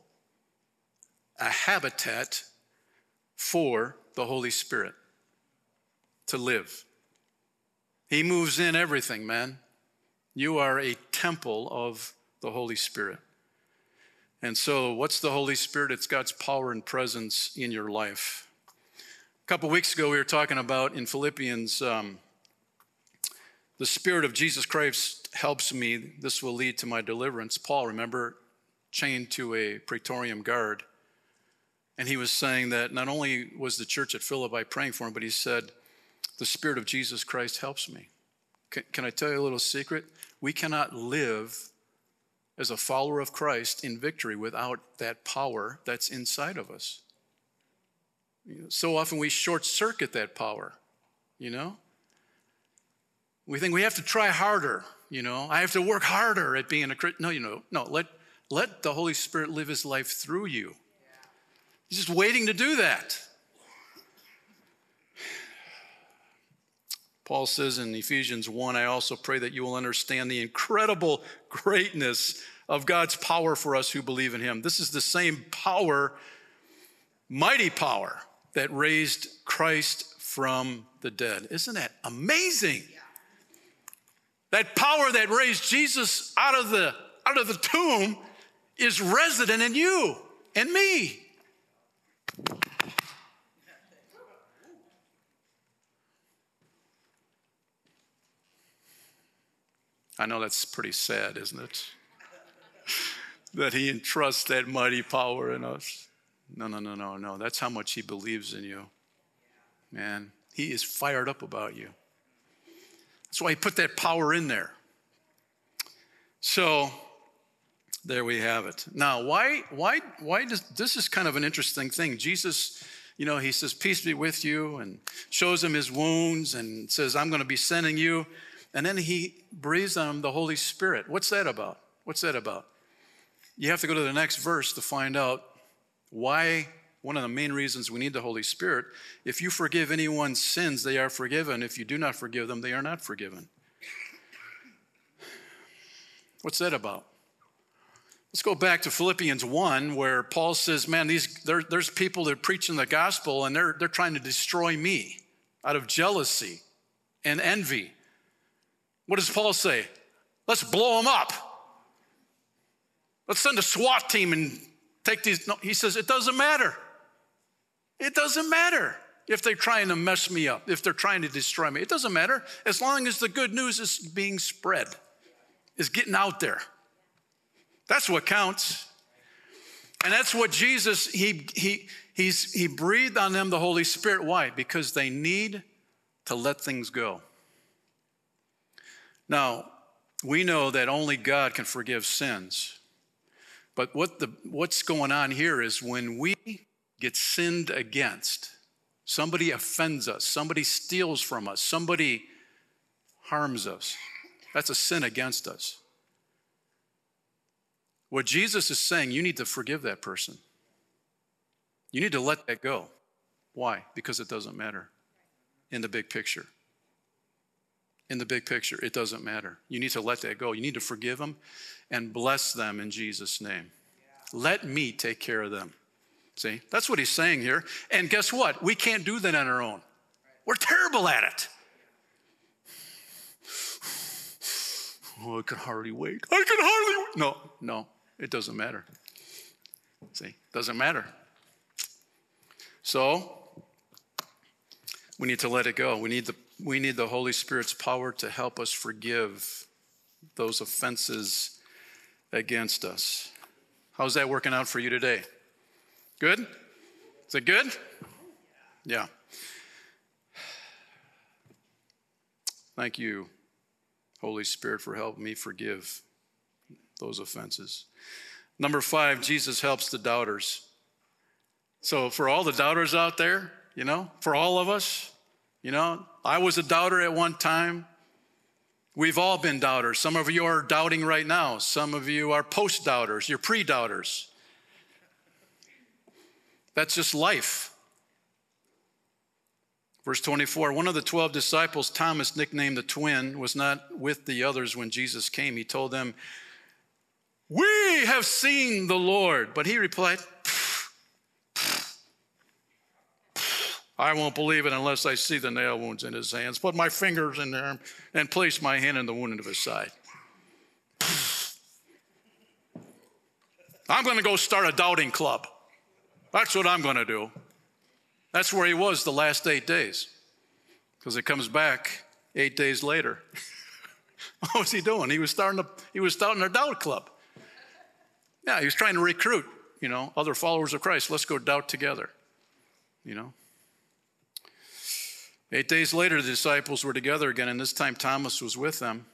a habitat for the Holy Spirit to live. He moves in everything, man. You are a temple of the Holy Spirit. And so what's the Holy Spirit? It's God's power and presence in your life. A couple weeks ago, we were talking about in Philippians, the Spirit of Jesus Christ helps me. This will lead to my deliverance. Paul, remember, chained to a praetorian guard. And he was saying that not only was the church at Philippi praying for him, but he said, the Spirit of Jesus Christ helps me. Can I tell you a little secret? We cannot live as a follower of Christ in victory without that power that's inside of us. So often we short-circuit that power, We think we have to try harder, I have to work harder at being a Christian. No, let the Holy Spirit live his life through you. He's just waiting to do that. Paul says in Ephesians 1, I also pray that you will understand the incredible greatness of God's power for us who believe in him. This is the same power, mighty power, that raised Christ from the dead. Isn't that amazing? That power that raised Jesus out of the tomb is resident in you and me. I know that's pretty sad, isn't it? That he entrusts that mighty power in us. No. That's how much he believes in you. Man, he is fired up about you. That's why he put that power in there. So there we have it. Now, why does this is kind of an interesting thing. Jesus, he says, peace be with you, and shows him his wounds and says, I'm going to be sending you. And then he breathes on him the Holy Spirit. What's that about? You have to go to the next verse to find out why. One of the main reasons we need the Holy Spirit, if you forgive anyone's sins, they are forgiven. If you do not forgive them, they are not forgiven. What's that about? Let's go back to Philippians 1, where Paul says, man, there's people that are preaching the gospel, and they're trying to destroy me out of jealousy and envy. What does Paul say? Let's blow them up. Let's send a SWAT team and take these. No, he says, it doesn't matter. It doesn't matter if they're trying to mess me up, if they're trying to destroy me. It doesn't matter as long as the good news is being spread, is getting out there. That's what counts. And that's what Jesus, he breathed on them the Holy Spirit. Why? Because they need to let things go. Now, we know that only God can forgive sins. But what's going on here is when we get sinned against, somebody offends us, somebody steals from us, somebody harms us. That's a sin against us. What Jesus is saying, you need to forgive that person. You need to let that go. Why? Because it doesn't matter in the big picture. In the big picture, it doesn't matter. You need to let that go. You need to forgive them and bless them in Jesus' name. Yeah. Let me take care of them. See, that's what he's saying here. And guess what? We can't do that on our own. Right. We're terrible at it. Oh, I can hardly wait. I can hardly wait. No, it doesn't matter. See, doesn't matter. So we need to let it go. We need the Holy Spirit's power to help us forgive those offenses against us. How's that working out for you today? Good? Is it good? Yeah. Thank you, Holy Spirit, for helping me forgive those offenses. Number 5, Jesus helps the doubters. So for all the doubters out there, for all of us, I was a doubter at one time. We've all been doubters. Some of you are doubting right now. Some of you are post-doubters. You're pre-doubters. That's just life. Verse 24, one of the 12 disciples, Thomas, nicknamed the twin, was not with the others when Jesus came. He told them, "We have seen the Lord." But he replied, "I won't believe it unless I see the nail wounds in his hands, put my fingers in there and place my hand in the wound of his side." I'm going to go start a doubting club. That's what I'm going to do. That's where he was the last 8 days, because it comes back 8 days later. What was he doing? He was starting a doubt club. Yeah, he was trying to recruit, other followers of Christ. Let's go doubt together, 8 days later, the disciples were together again, and this time Thomas was with them.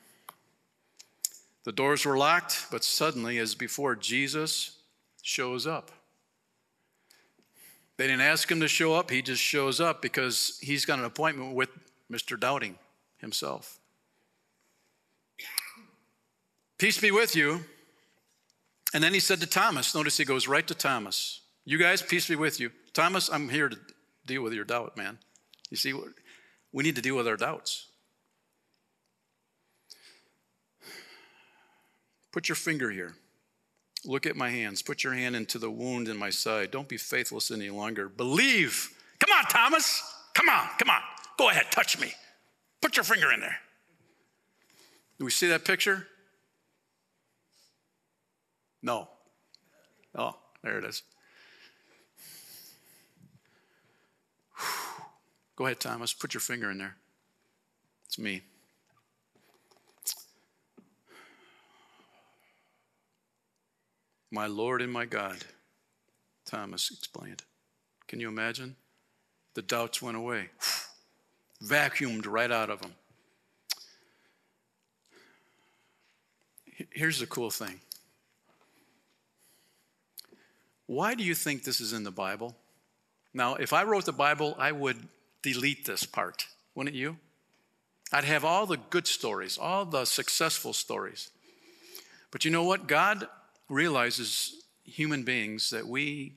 The doors were locked, but suddenly, as before, Jesus shows up. They didn't ask him to show up. He just shows up because he's got an appointment with Mr. Doubting himself. "Peace be with you." And then he said to Thomas, notice he goes right to Thomas. "You guys, peace be with you. Thomas, I'm here to deal with your doubt, man." You see, we need to deal with our doubts. "Put your finger here. Look at my hands. Put your hand into the wound in my side. Don't be faithless any longer. Believe." Come on, Thomas. Come on. Go ahead, touch me. Put your finger in there. Do we see that picture? No. Oh, there it is. Whew. Go ahead, Thomas. Put your finger in there. It's me. "My Lord and my God," Thomas explained. Can you imagine? The doubts went away, vacuumed right out of him. Here's the cool thing. Why do you think this is in the Bible? Now, if I wrote the Bible, I would delete this part, wouldn't you? I'd have all the good stories, all the successful stories. But you know what? God realizes, human beings, that we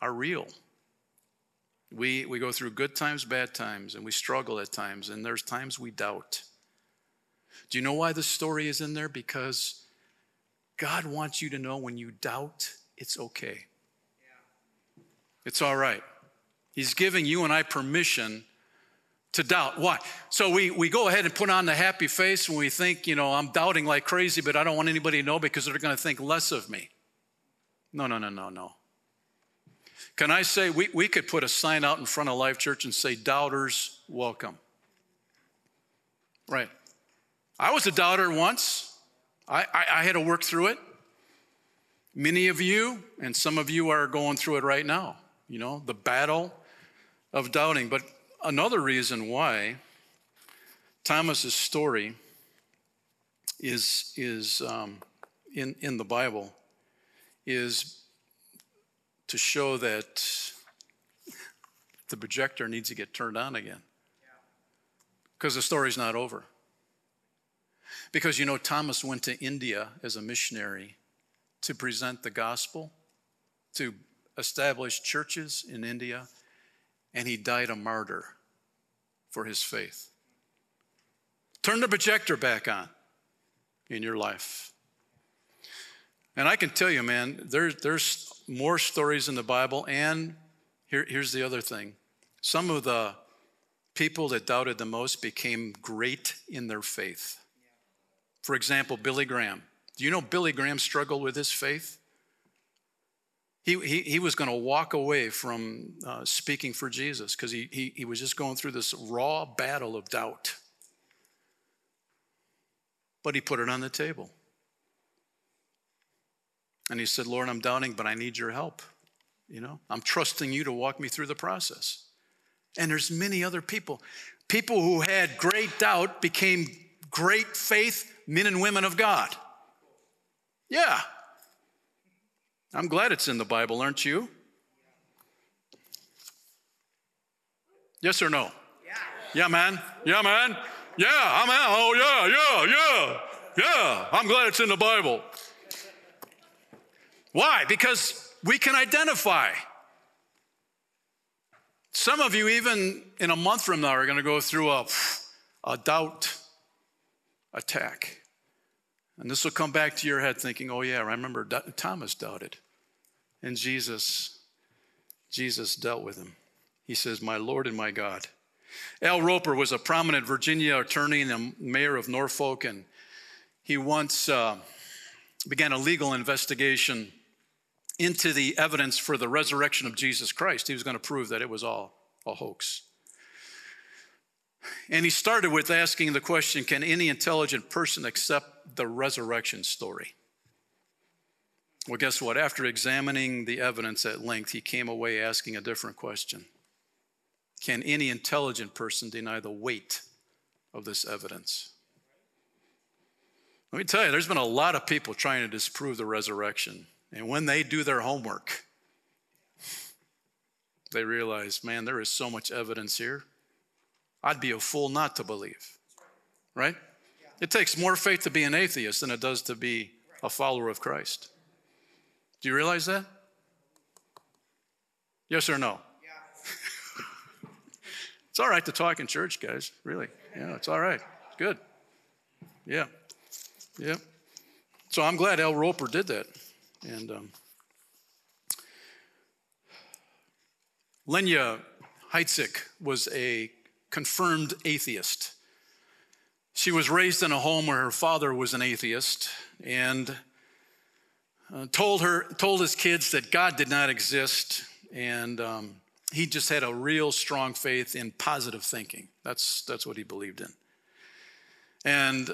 are real. We go through good times, bad times, and we struggle at times, and there's times we doubt. Do you know why this story is in there? Because God wants you to know when you doubt, it's okay. Yeah. It's all right. He's giving you and I permission to doubt. Why? So we go ahead and put on the happy face when we think, I'm doubting like crazy, but I don't want anybody to know because they're going to think less of me. No. Can I say we could put a sign out in front of Life Church and say, "Doubters welcome." Right. I was a doubter once. I had to work through it. Many of you, and some of you are going through it right now, the battle of doubting. But another reason why Thomas's story is in the Bible is to show that the projector needs to get turned on again, because the story's not over. Because Thomas went to India as a missionary to present the gospel, to establish churches in India. And he died a martyr for his faith. Turn the projector back on in your life. And I can tell you, man, there's more stories in the Bible. And here's the other thing. Some of the people that doubted the most became great in their faith. For example, Billy Graham, Do you know Billy Graham struggled with his faith? He was going to walk away from speaking for Jesus because he was just going through this raw battle of doubt. But he put it on the table. And he said, Lord, I'm doubting, but I need your help. You know, I'm trusting you to walk me through the process. And there's many other people. People who had great doubt became great faith men and women of God. Yeah. I'm glad it's in the Bible, aren't you? Yes or no? Yeah. Yeah, man. Yeah, man. Yeah, I'm out. Oh, yeah, yeah, yeah. Yeah, I'm glad it's in the Bible. Why? Because we can identify. Some of you even in a month from now are going to go through a doubt attack. And this will come back to your head thinking, oh yeah, I remember Thomas doubted. And Jesus dealt with him. He says, my Lord and my God. Al Roper was a prominent Virginia attorney and the mayor of Norfolk. And he once began a legal investigation into the evidence for the resurrection of Jesus Christ. He was going to prove that it was all a hoax. And he started with asking the question, can any intelligent person accept the resurrection story? Well, guess what? After examining the evidence at length, he came away asking a different question. Can any intelligent person deny the weight of this evidence? Let me tell you, there's been a lot of people trying to disprove the resurrection. And when they do their homework, they realize, man, there is so much evidence here. I'd be a fool not to believe, right? Yeah. It takes more faith to be an atheist than it does to be a follower of Christ. Do you realize that? Yes or no? Yeah. It's all right to talk in church, guys, really. Yeah, it's all right. Good. Yeah. Yeah. So I'm glad Al Roper did that. And Lenya Heitzik was a confirmed atheist. She was raised in a home where her father was an atheist and told his kids that God did not exist, and he just had a real strong faith in positive thinking. That's what he believed in. And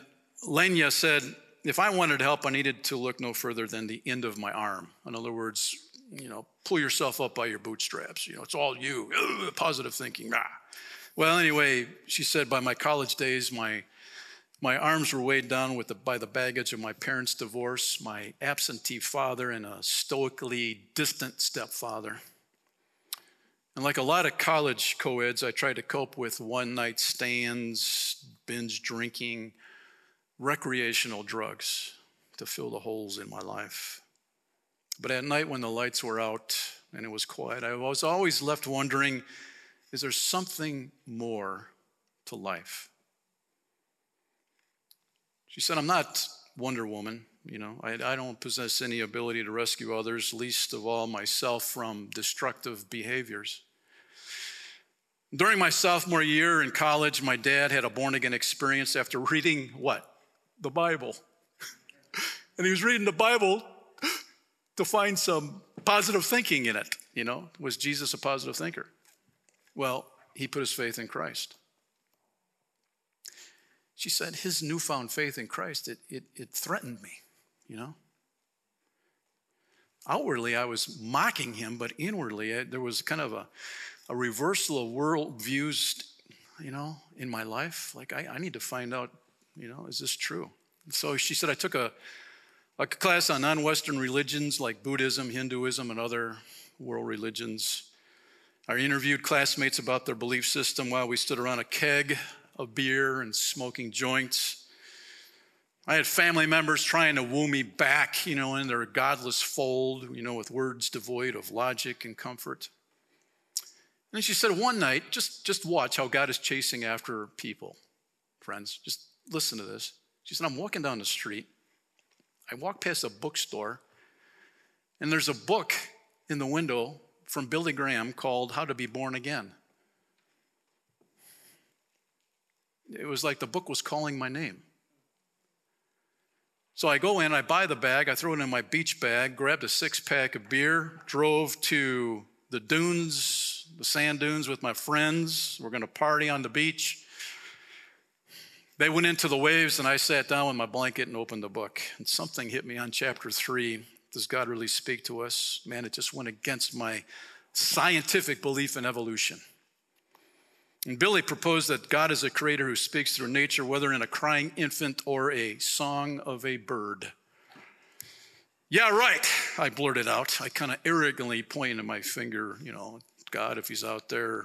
Lenya said, if I wanted help, I needed to look no further than the end of my arm. In other words, you know, pull yourself up by your bootstraps. You know, it's all you. Ugh, positive thinking. Ah. Well, anyway, she said, by my college days, my arms were weighed down by the baggage of my parents' divorce, my absentee father, and a stoically distant stepfather. And like a lot of college co-eds, I tried to cope with one-night stands, binge drinking, recreational drugs to fill the holes in my life. But at night when the lights were out and it was quiet, I was always left wondering, is there something more to life? She said, I'm not Wonder Woman. You know, I don't possess any ability to rescue others, least of all myself, from destructive behaviors. During my sophomore year in college, my dad had a born-again experience after reading what? The Bible. And he was reading the Bible to find some positive thinking in it. You know, was Jesus a positive thinker? Well, he put his faith in Christ. She said his newfound faith in Christ, it threatened me, you know. Outwardly, I was mocking him, but inwardly, there was kind of a reversal of worldviews, you know, in my life. Like, I need to find out, you know, is this true? And so she said, I took a class on non-Western religions like Buddhism, Hinduism, and other world religions. I interviewed classmates about their belief system while we stood around a keg of beer and smoking joints. I had family members trying to woo me back, you know, in their godless fold, you know, with words devoid of logic and comfort. And she said, one night, just watch how God is chasing after people, friends. Just listen to this. She said, I'm walking down the street. I walk past a bookstore, and there's a book in the window from Billy Graham called How to Be Born Again. It was like the book was calling my name. So I go in, I buy the bag, I throw it in my beach bag, grabbed a 6-pack of beer, drove to the dunes, the sand dunes with my friends. We're going to party on the beach. They went into the waves, and I sat down with my blanket and opened the book. And something hit me on chapter 3. Does God really speak to us? Man, it just went against my scientific belief in evolution. And Billy proposed that God is a creator who speaks through nature, whether in a crying infant or a song of a bird. Yeah, right, I blurted out. I kind of arrogantly pointed my finger, God, if he's out there,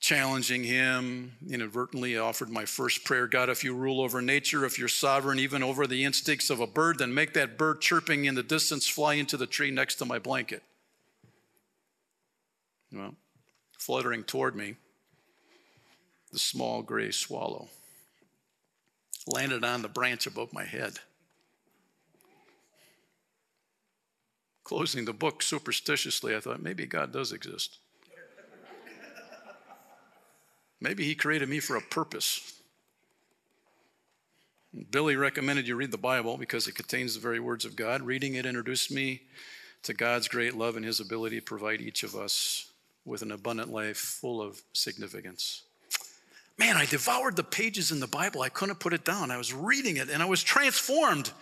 challenging him. Inadvertently, I offered my first prayer. God, if you rule over nature, if you're sovereign even over the instincts of a bird, then make that bird chirping in the distance fly into the tree next to my blanket. Well, fluttering toward me, the small gray swallow landed on the branch above my head. Closing the book superstitiously, I thought, maybe God does exist. Maybe he created me for a purpose. Billy recommended you read the Bible because it contains the very words of God. Reading it introduced me to God's great love and his ability to provide each of us with an abundant life full of significance. Man, I devoured the pages in the Bible. I couldn't put it down. I was reading it, and I was transformed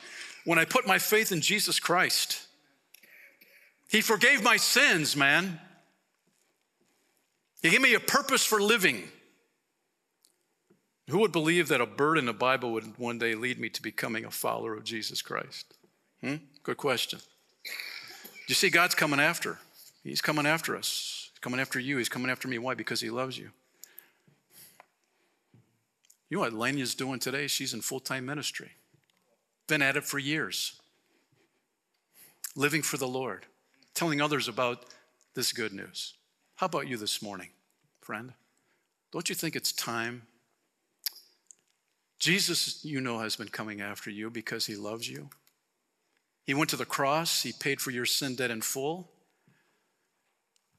when I put my faith in Jesus Christ. He forgave my sins, man. He gave me a purpose for living. Who would believe that a bird in the Bible would one day lead me to becoming a follower of Jesus Christ? Good question. You see, God's coming after. He's coming after us. He's coming after you. He's coming after me. Why? Because he loves you. You know what Lanya's doing today? She's in full-time ministry. Been at it for years. Living for the Lord. Telling others about this good news. How about you this morning, friend? Don't you think it's time? Jesus, has been coming after you because he loves you. He went to the cross. He paid for your sin debt in full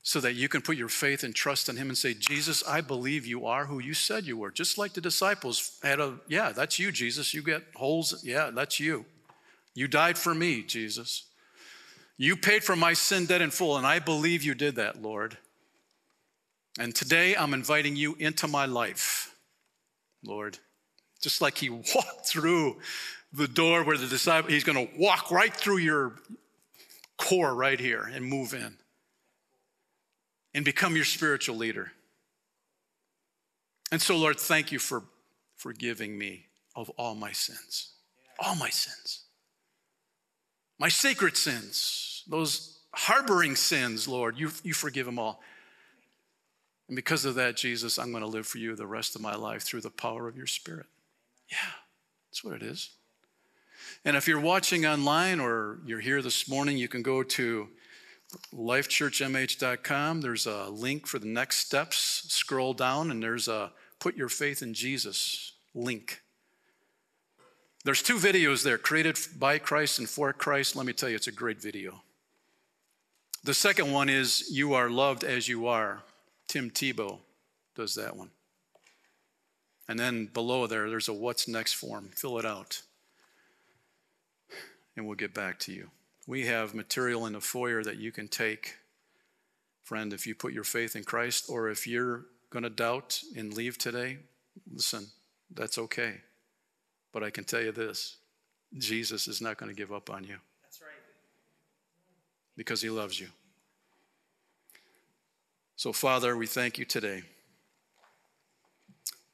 so that you can put your faith and trust in him and say, Jesus, I believe you are who you said you were. Just like the disciples had yeah, that's you, Jesus. You get holes. Yeah, that's you. You died for me, Jesus. You paid for my sin debt in full, and I believe you did that, Lord. And today I'm inviting you into my life, Lord. Just like he walked through the door where the disciples, he's going to walk right through your core right here and move in and become your spiritual leader. And so, Lord, thank you for forgiving me of all my sins, my secret sins, those harboring sins, Lord, you forgive them all. And because of that, Jesus, I'm going to live for you the rest of my life through the power of your Spirit. Yeah, that's what it is. And if you're watching online or you're here this morning, you can go to LifeChurchMH.com. There's a link for the next steps. Scroll down, and there's a Put Your Faith in Jesus link. There's 2 videos there, created by Christ and for Christ. Let me tell you, it's a great video. The second one is You Are Loved As You Are. Tim Tebow does that one. And then below there's a what's next form. Fill it out. And we'll get back to you. We have material in the foyer that you can take. Friend, if you put your faith in Christ, or if you're going to doubt and leave today, listen, that's okay. But I can tell you this, Jesus is not going to give up on you. That's right. Because he loves you. So, Father, we thank you today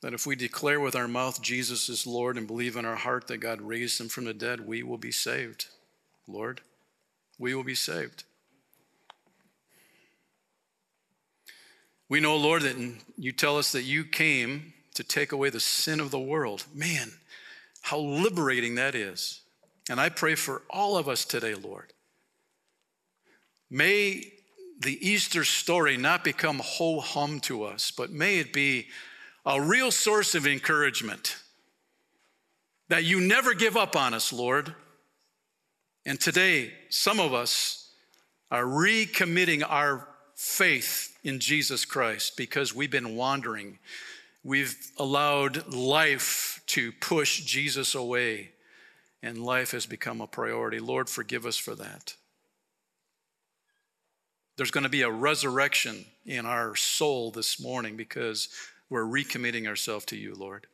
that if we declare with our mouth Jesus is Lord and believe in our heart that God raised him from the dead, we will be saved, Lord. We will be saved. We know, Lord, that you tell us that you came to take away the sin of the world. Man, how liberating that is. And I pray for all of us today, Lord. May the Easter story not become ho-hum to us, but may it be a real source of encouragement that you never give up on us, Lord. And today, some of us are recommitting our faith in Jesus Christ because we've been wandering. We've allowed life to push Jesus away, and life has become a priority. Lord, forgive us for that. There's going to be a resurrection in our soul this morning because we're recommitting ourselves to you, Lord.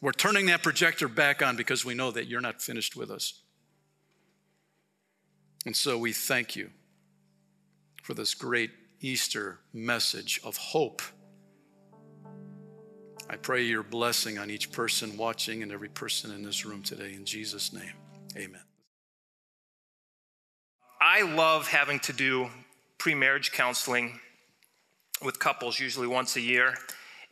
We're turning that projector back on because we know that you're not finished with us. And so we thank you for this great Easter message of hope. I pray your blessing on each person watching and every person in this room today. In Jesus' name, amen. I love having to do pre-marriage counseling with couples, usually once a year.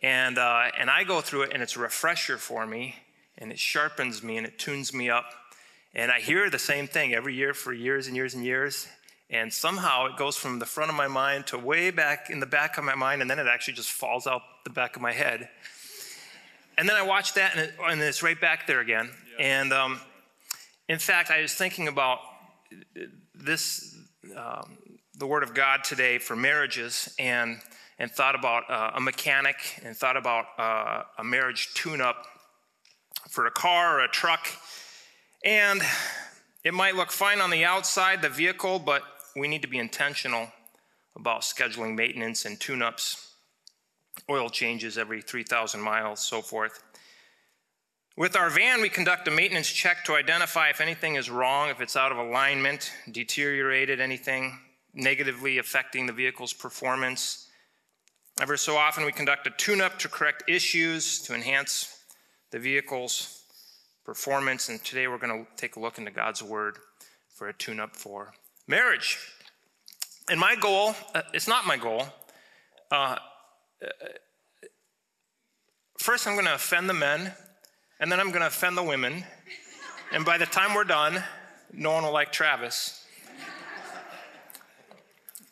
And I go through it, and it's a refresher for me, and it sharpens me, and it tunes me up. And I hear the same thing every year for years and years and years. And somehow it goes from the front of my mind to way back in the back of my mind, and then it actually just falls out the back of my head. And then I watch that, and it's right back there again. Yeah. And in fact, I was thinking about this, the Word of God today for marriages, and thought about a mechanic, and thought about a marriage tune-up for a car or a truck. And it might look fine on the outside, the vehicle, but we need to be intentional about scheduling maintenance and tune-ups, oil changes every 3,000 miles, so forth. With our van, we conduct a maintenance check to identify if anything is wrong, if it's out of alignment, deteriorated, anything negatively affecting the vehicle's performance. Ever so often, we conduct a tune-up to correct issues, to enhance the vehicle's performance. And today, we're going to take a look into God's Word for a tune-up for marriage. And my goal, it's not my goal. First, I'm going to offend the men. And then I'm going to offend the women. And by the time we're done, no one will like Travis.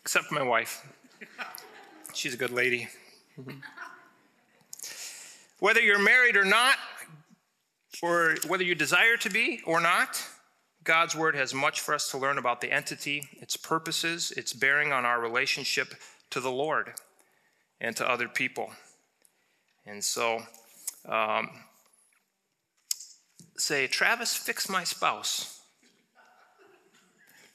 Except for my wife. She's a good lady. Whether you're married or not, or whether you desire to be or not, God's Word has much for us to learn about the entity, its purposes, its bearing on our relationship to the Lord and to other people. And so... say, Travis, fix my spouse.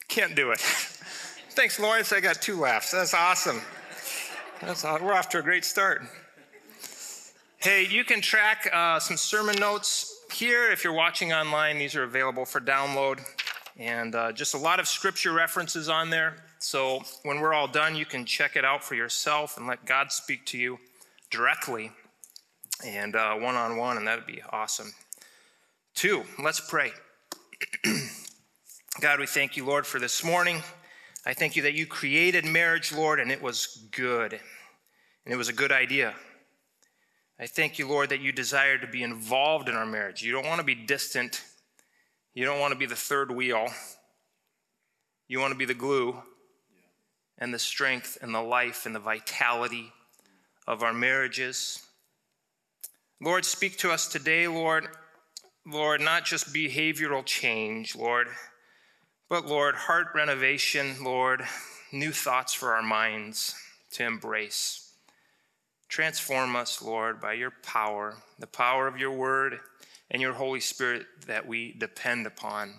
Can't do it. Thanks, Lawrence. I got 2 laughs. That's awesome. We're off to a great start. Hey, you can track some sermon notes here. If you're watching online, these are available for download. And just a lot of scripture references on there. So when we're all done, you can check it out for yourself and let God speak to you directly and one-on-one, and that would be awesome. 2, let's pray. God, we thank you, Lord, for this morning. I thank you that you created marriage, Lord, and it was good. And it was a good idea. I thank you, Lord, that you desire to be involved in our marriage. You don't want to be distant. You don't want to be the third wheel. You want to be the glue and the strength and the life and the vitality of our marriages. Lord, speak to us today, Lord, not just behavioral change, Lord, but, Lord, heart renovation, Lord, new thoughts for our minds to embrace. Transform us, Lord, by your power, the power of your word and your Holy Spirit that we depend upon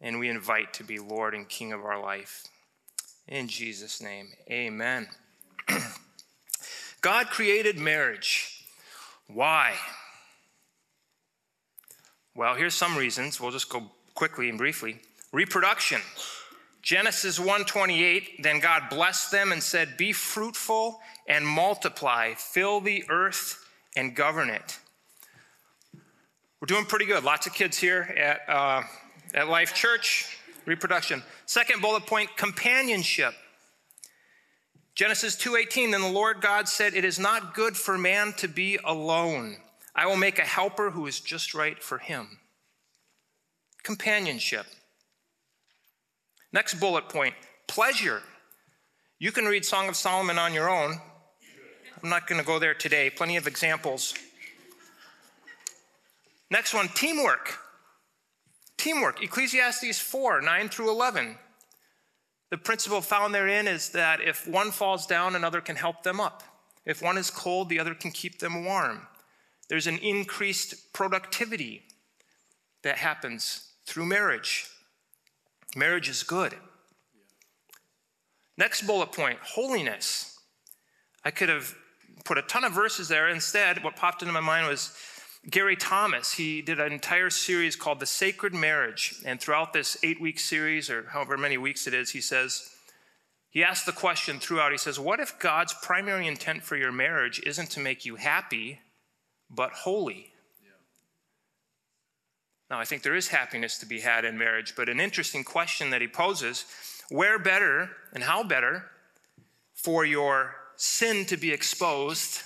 and we invite to be Lord and King of our life. In Jesus' name, amen. God created marriage. Why? Well, here's some reasons. We'll just go quickly and briefly. Reproduction. Genesis 1:28, then God blessed them and said, be fruitful and multiply, fill the earth and govern it. We're doing pretty good. Lots of kids here at Life Church. Reproduction. Second bullet point, companionship. Genesis 2:18, then the Lord God said, it is not good for man to be alone. I will make a helper who is just right for him. Companionship. Next bullet point, pleasure. You can read Song of Solomon on your own. I'm not going to go there today. Plenty of examples. Next one, teamwork. Teamwork. Ecclesiastes 4:9-11. The principle found therein is that if one falls down, another can help them up. If one is cold, the other can keep them warm. There's an increased productivity. that happens through marriage. Marriage is good. Next bullet point, holiness. I could have put a ton of verses there. Instead, what popped into my mind was Gary Thomas. He did an entire series called The Sacred Marriage. And throughout this 8-week series, or however many weeks it is, he says, he asked the question throughout, he says, what if God's primary intent for your marriage isn't to make you happy, but holy? Yeah. Now, I think there is happiness to be had in marriage, but an interesting question that he poses, where better and how better for your sin to be exposed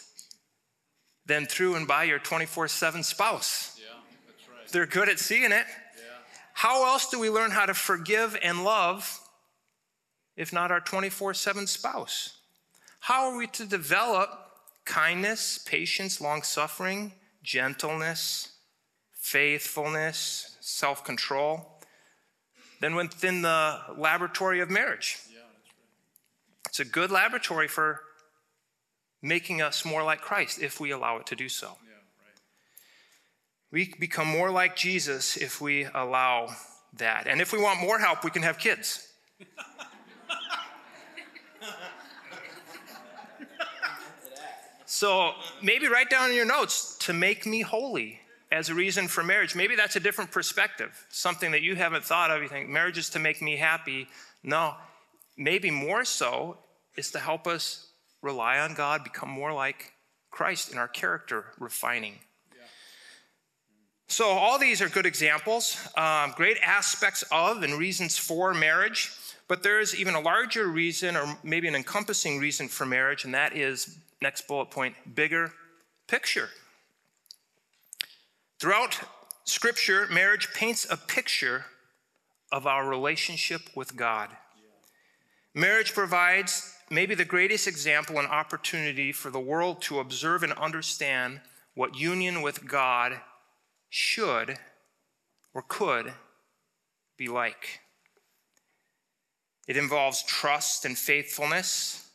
than through and by your 24/7 spouse? Yeah, that's right. They're good at seeing it. Yeah. How else do we learn how to forgive and love if not our 24/7 spouse? How are we to develop kindness, patience, long-suffering, gentleness, faithfulness, self-control, then within the laboratory of marriage? Yeah, that's right. It's a good laboratory for making us more like Christ if we allow it to do so. Yeah, right. We become more like Jesus if we allow that. And if we want more help, we can have kids. So maybe write down in your notes, to make me holy as a reason for marriage. Maybe that's a different perspective, something that you haven't thought of. You think marriage is to make me happy. No, maybe more so is to help us rely on God, become more like Christ in our character refining. Yeah. So all these are good examples, great aspects of and reasons for marriage. But there is even a larger reason, or maybe an encompassing reason for marriage, and that is, next bullet point, bigger picture. Throughout Scripture, marriage paints a picture of our relationship with God. Yeah. Marriage provides maybe the greatest example and opportunity for the world to observe and understand what union with God should or could be like. It involves trust and faithfulness,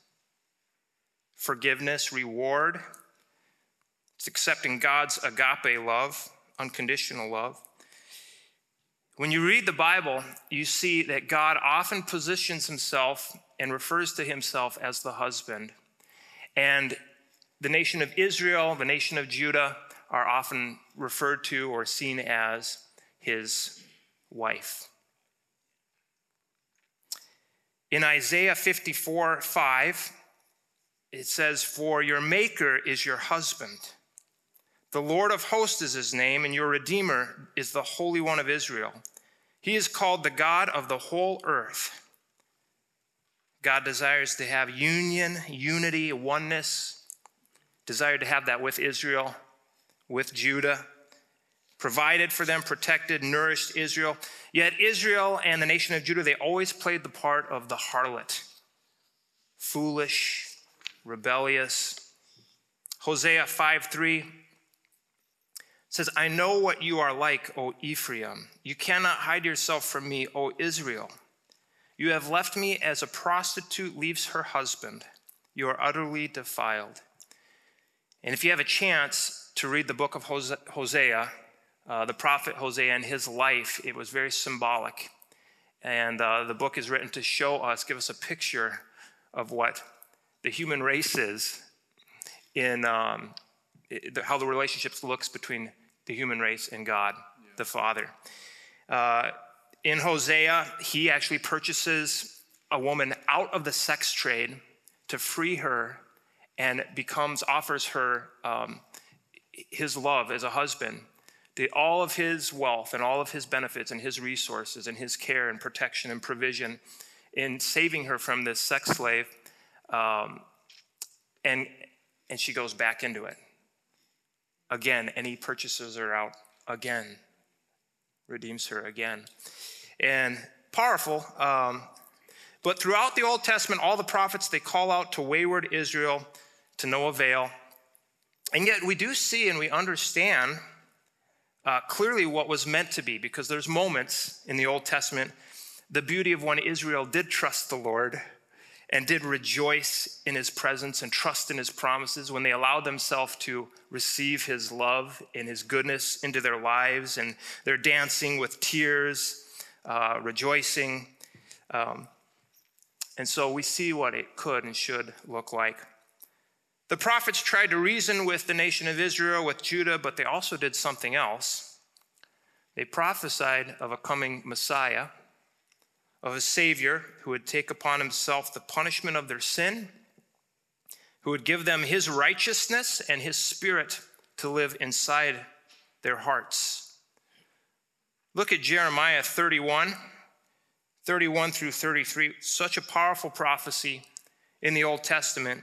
forgiveness, reward. It's accepting God's agape love, unconditional love. When you read the Bible, you see that God often positions himself and refers to himself as the husband. And the nation of Israel, the nation of Judah, are often referred to or seen as his wife. In Isaiah 54:5, it says, "For your maker is your husband. The Lord of hosts is his name, and your Redeemer is the Holy One of Israel. He is called the God of the whole earth." God desires to have union, unity, oneness, desired to have that with Israel, with Judah, provided for them, protected, nourished Israel. Yet Israel and the nation of Judah, they always played the part of the harlot, foolish, rebellious. Hosea 5:3 says, "I know what you are like, O Ephraim. You cannot hide yourself from me, O Israel. You have left me as a prostitute leaves her husband. You are utterly defiled." And if you have a chance to read the book of Hosea, the prophet Hosea and his life, it was very symbolic. And the book is written to show us, give us a picture of what the human race is, in how the relationships looks between the human race and God, yeah, the Father. In Hosea, he actually purchases a woman out of the sex trade to free her, and offers her his love as a husband, all of his wealth and all of his benefits and his resources and his care and protection and provision in saving her from this sex slave, and she goes back into it again, and he purchases her out again, redeems her again. And powerful. But throughout the Old Testament, all the prophets, they call out to wayward Israel to no avail. And yet we do see and we understand clearly what was meant to be, because there's moments in the Old Testament, the beauty of when Israel did trust the Lord and did rejoice in his presence and trust in his promises, when they allowed themselves to receive his love and his goodness into their lives, and they're dancing with tears, rejoicing. And so we see what it could and should look like. The prophets tried to reason with the nation of Israel, with Judah, but they also did something else. They prophesied of a coming Messiah, of a Savior who would take upon himself the punishment of their sin, who would give them his righteousness and his spirit to live inside their hearts. Look at Jeremiah 31 through 33, such a powerful prophecy in the Old Testament.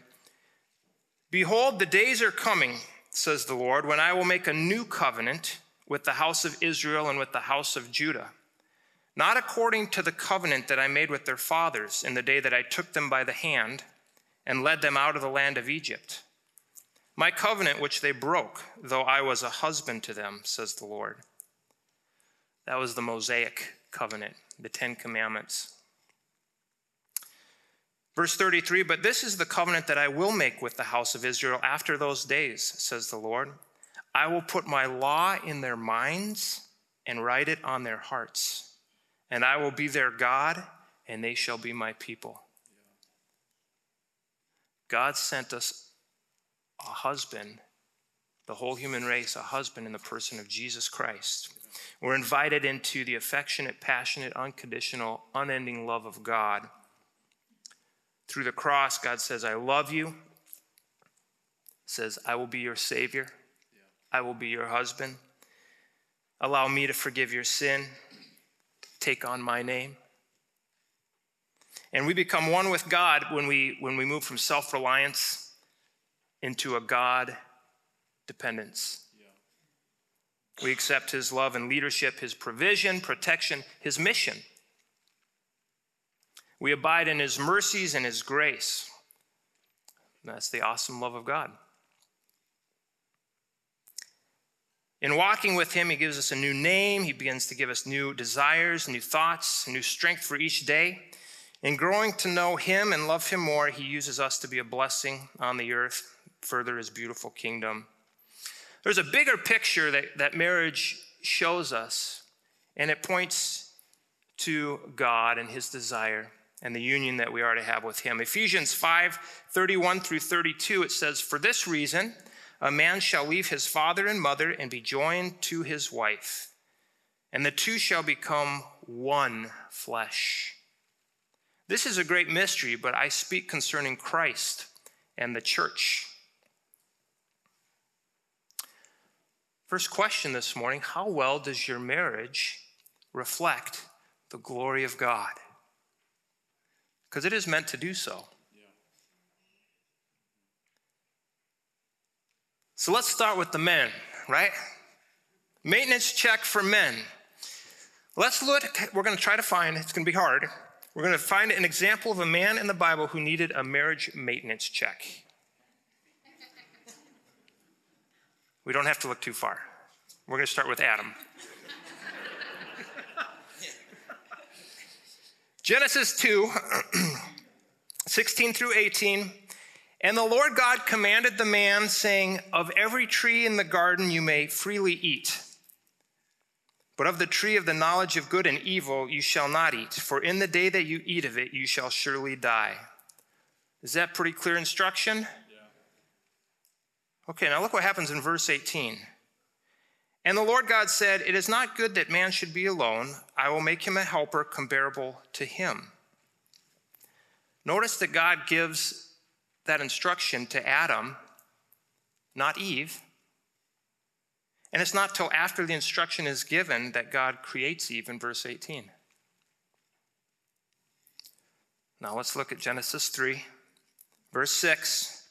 Behold, the days are coming, says the Lord, when I will make a new covenant with the house of Israel and with the house of Judah, not according to the covenant that I made with their fathers in the day that I took them by the hand and led them out of the land of Egypt. My covenant which they broke, though I was a husband to them, says the Lord. That was the Mosaic covenant, the Ten Commandments. Verse 33, but this is the covenant that I will make with the house of Israel after those days, says the Lord. I will put my law in their minds and write it on their hearts. And I will be their God, and they shall be my people. God sent us a husband, the whole human race, a husband in the person of Jesus Christ. We're invited into the affectionate, passionate, unconditional, unending love of God. Through the cross, God says, I love you. He says, I will be your Savior. I will be your husband. Allow me to forgive your sin. Take on my name. And we become one with God when we move from self-reliance into a God dependence. Yeah. We accept his love and leadership, his provision, protection, his mission. We abide in his mercies and his grace. And that's the awesome love of God. In walking with him, he gives us a new name. He begins to give us new desires, new thoughts, new strength for each day. In growing to know him and love him more, he uses us to be a blessing on the earth, further his beautiful kingdom. There's a bigger picture that marriage shows us, and it points to God and his desire and the union that we are to have with him. Ephesians 5:31 through 32, it says, for this reason, a man shall leave his father and mother and be joined to his wife, and the two shall become one flesh. This is a great mystery, but I speak concerning Christ and the church. First question this morning, how well does your marriage reflect the glory of God? Because it is meant to do so. So let's start with the men, right? Maintenance check for men. Let's look, we're going to try to find, it's going to be hard, we're going to find an example of a man in the Bible who needed a marriage maintenance check. We don't have to look too far. We're going to start with Adam. Genesis 2, 16 through 18. And the Lord God commanded the man, saying, of every tree in the garden you may freely eat, but of the tree of the knowledge of good and evil you shall not eat, for in the day that you eat of it you shall surely die. Is that pretty clear instruction? Yeah. Okay, now look what happens in verse 18. And the Lord God said, it is not good that man should be alone. I will make him a helper comparable to him. Notice that God gives that instruction to Adam, not Eve. And it's not till after the instruction is given that God creates Eve in verse 18. Now let's look at Genesis 3, verse 6.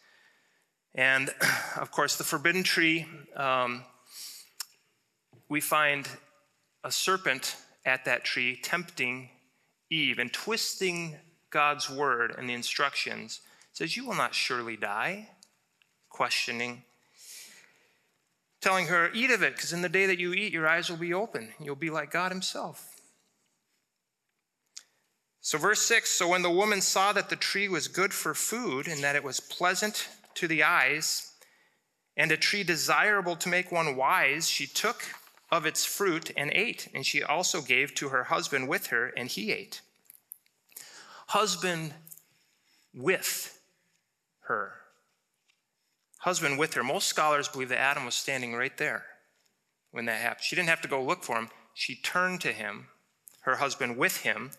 And of course, the forbidden tree, we find a serpent at that tree tempting Eve and twisting God's word and the instructions. It says, you will not surely die, questioning, telling her, eat of it, because in the day that you eat, your eyes will be open. You'll be like God himself. So verse 6, so when the woman saw that the tree was good for food and that it was pleasant to the eyes and a tree desirable to make one wise, she took of its fruit and ate, and she also gave to her husband with her, and he ate. Husband with her. Husband with her. Most scholars believe that Adam was standing right there when that happened. She didn't have to go look for him. She turned to him, her husband with him.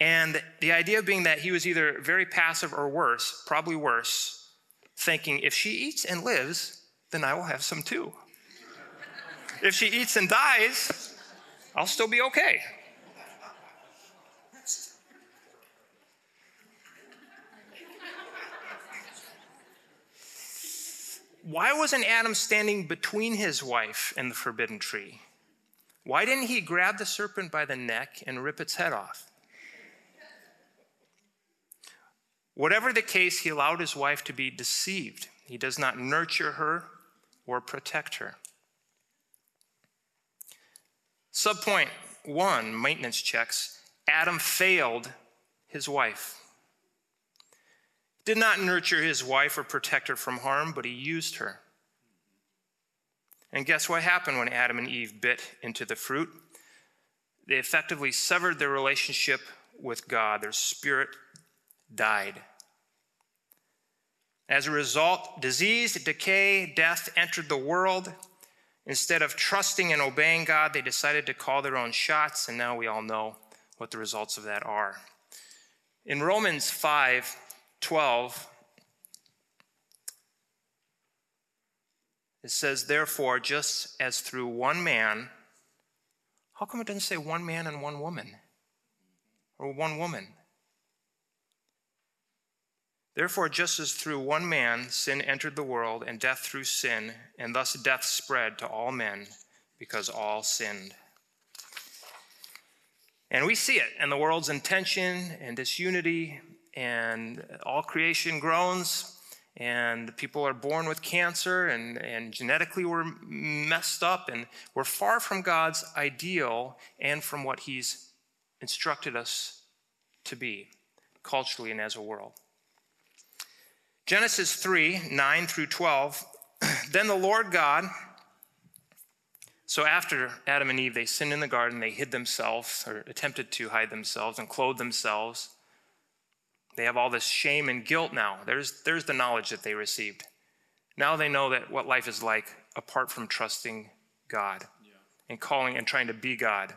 And the idea being that he was either very passive or worse, probably worse, thinking, if she eats and lives, then I will have some too. If she eats and dies, I'll still be okay. Why wasn't Adam standing between his wife and the forbidden tree? Why didn't he grab the serpent by the neck and rip its head off? Whatever the case, he allowed his wife to be deceived. He does not nurture her or protect her. Subpoint 1, maintenance checks. Adam failed his wife. Did not nurture his wife or protect her from harm, but he used her. And guess what happened when Adam and Eve bit into the fruit? They effectively severed their relationship with God. Their spirit died. As a result, disease, decay, death entered the world. Instead of trusting and obeying God, they decided to call their own shots, and now we all know what the results of that are. In Romans 5:12, it says, therefore, just as through one man, how come it doesn't say one man and one woman? Or one woman? Therefore, just as through one man sin entered the world, and death through sin, and thus death spread to all men, because all sinned. And we see it in the world's intention and disunity, and all creation groans, and people are born with cancer, and genetically we're messed up, and we're far from God's ideal and from what he's instructed us to be, culturally and as a world. Genesis 3:9-12, then the Lord God, so after Adam and Eve, they sinned in the garden, they hid themselves, or attempted to hide themselves and clothe themselves. They have all this shame and guilt now. There's the knowledge that they received. Now they know that what life is like apart from trusting God and calling and trying to be God.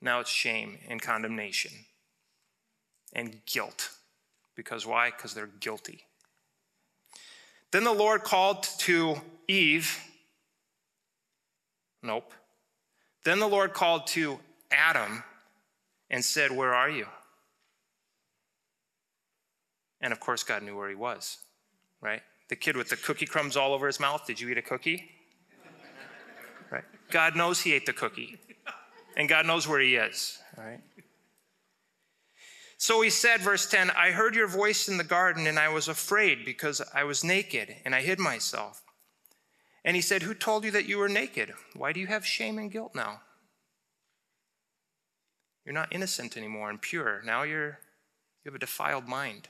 Now it's shame and condemnation and guilt. Because why? Because they're guilty. Then the Lord called to Eve. Nope. Then the Lord called to Adam and said, where are you? And of course, God knew where he was, right? The kid with the cookie crumbs all over his mouth. Did you eat a cookie? Right. God knows he ate the cookie. And God knows where he is, right? So he said, verse 10, I heard your voice in the garden, and I was afraid because I was naked, and I hid myself. And he said, who told you that you were naked? Why do you have shame and guilt now? You're not innocent anymore and pure. Now you have a defiled mind.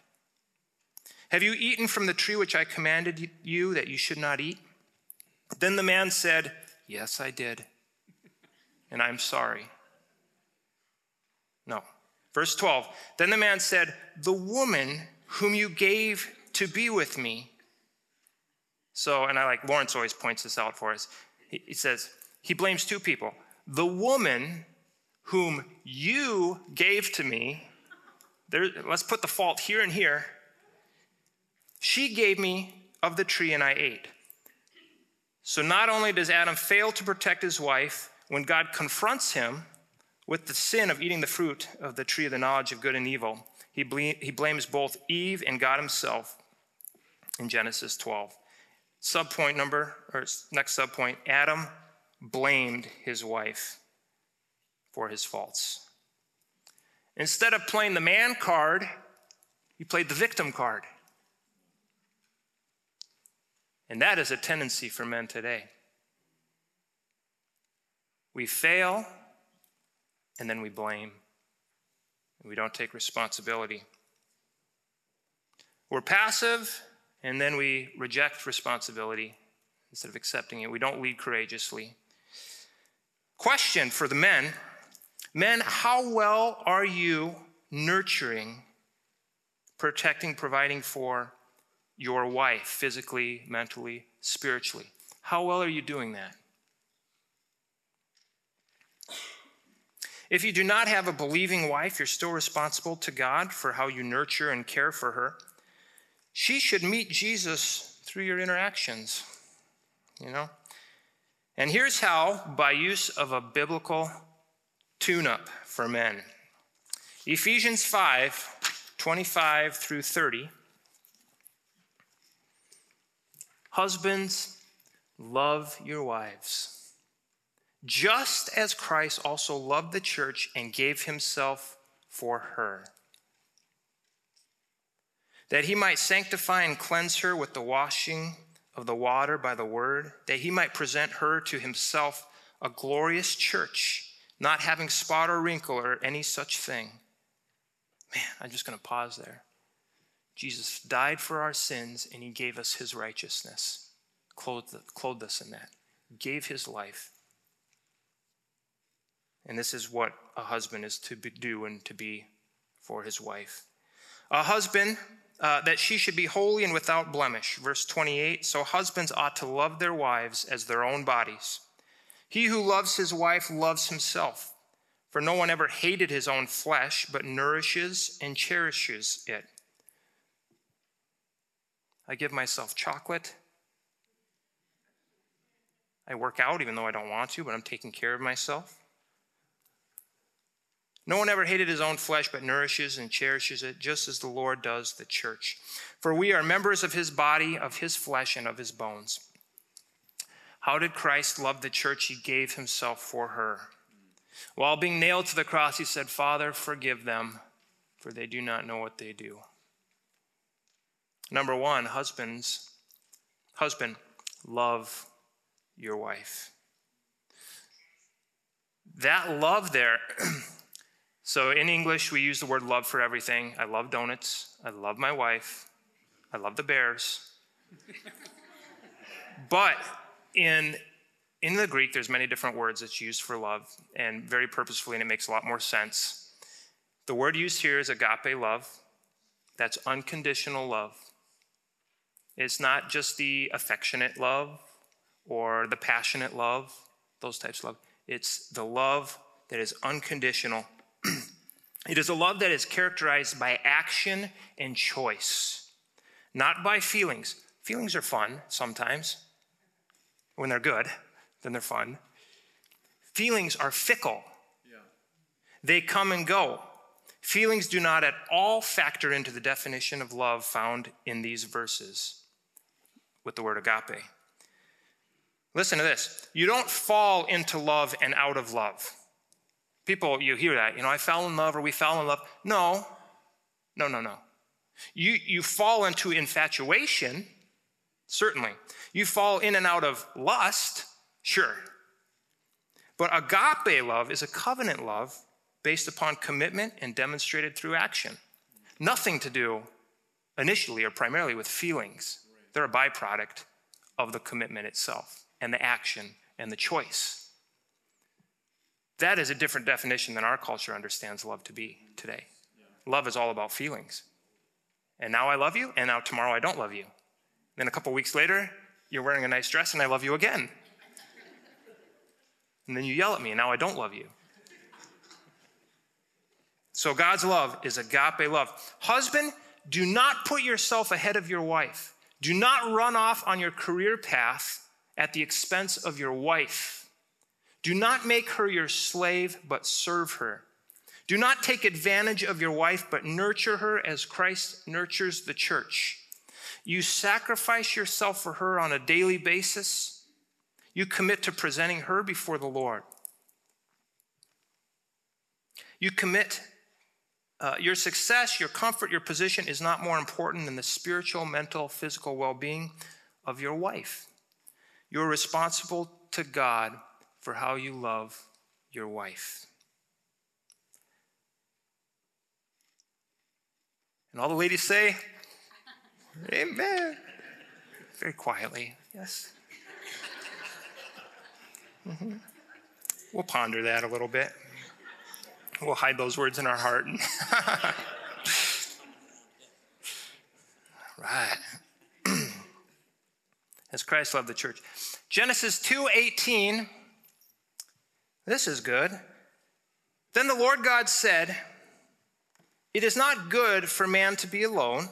Have you eaten from the tree which I commanded you that you should not eat? Then the man said, yes, I did, and I'm sorry. No. Verse 12, then the man said, the woman whom you gave to be with me. So, and I like, Lawrence always points this out for us. He says, he blames two people. The woman whom you gave to me, let's put the fault here and here. She gave me of the tree and I ate. So not only does Adam fail to protect his wife, when God confronts him with the sin of eating the fruit of the tree of the knowledge of good and evil, he blames both Eve and God himself in Genesis 12. Next subpoint, Adam blamed his wife for his faults. Instead of playing the man card, he played the victim card. And that is a tendency for men today. We fail, and then we blame, We don't take responsibility. We're passive, and then we reject responsibility instead of accepting it. We don't lead courageously. Question for the men. Men, how well are you nurturing, protecting, providing for your wife physically, mentally, spiritually? How well are you doing that? If you do not have a believing wife, you're still responsible to God for how you nurture and care for her. She should meet Jesus through your interactions, you know. And here's how, by use of a biblical tune-up for men. Ephesians 5:25-30. Husbands, love your wives, just as Christ also loved the church and gave himself for her, that he might sanctify and cleanse her with the washing of the water by the word, that he might present her to himself a glorious church, not having spot or wrinkle or any such thing. Man, I'm just going to pause there. Jesus died for our sins, and he gave us his righteousness, clothed us in that, gave his life. And this is what a husband is to do and to be for his wife. A husband, that she should be holy and without blemish. Verse 28, so husbands ought to love their wives as their own bodies. He who loves his wife loves himself, for no one ever hated his own flesh, but nourishes and cherishes it. I give myself chocolate. I work out even though I don't want to, but I'm taking care of myself. No one ever hated his own flesh, but nourishes and cherishes it, just as the Lord does the church. For we are members of his body, of his flesh, and of his bones. How did Christ love the church? He gave himself for her. While being nailed to the cross, he said, Father, forgive them, for they do not know what they do. Number one, husband, love your wife. That love there... So in English, we use the word love for everything. I love donuts. I love my wife. I love the Bears. But in the Greek, there's many different words that's used for love, and very purposefully, and it makes a lot more sense. The word used here is agape love. That's unconditional love. It's not just the affectionate love or the passionate love, those types of love. It's the love that is unconditional. It is a love that is characterized by action and choice, not by feelings. Feelings are fun sometimes. When they're good, then they're fun. Feelings are fickle. Yeah. They come and go. Feelings do not at all factor into the definition of love found in these verses with the word agape. Listen to this. You don't fall into love and out of love. People, you hear that, you know, I fell in love or we fell in love. No. You fall into infatuation, certainly. You fall in and out of lust, sure. But agape love is a covenant love based upon commitment and demonstrated through action. Nothing to do initially or primarily with feelings. They're a byproduct of the commitment itself and the action and the choice. That is a different definition than our culture understands love to be today. Yeah. Love is all about feelings. And now I love you, and now tomorrow I don't love you. Then a couple weeks later, you're wearing a nice dress, and I love you again. And then you yell at me, and now I don't love you. So God's love is agape love. Husband, do not put yourself ahead of your wife. Do not run off on your career path at the expense of your wife. Do not make her your slave, but serve her. Do not take advantage of your wife, but nurture her as Christ nurtures the church. You sacrifice yourself for her on a daily basis. You commit to presenting her before the Lord. You commit your success, your comfort, your position is not more important than the spiritual, mental, physical well-being of your wife. You're responsible to God for how you love your wife. And all the ladies say, amen. Very quietly, yes. Mm-hmm. We'll ponder that a little bit. We'll hide those words in our heart. Right. As Christ loved the church. Genesis 2:18. This is good. Then the Lord God said, "It is not good for man to be alone."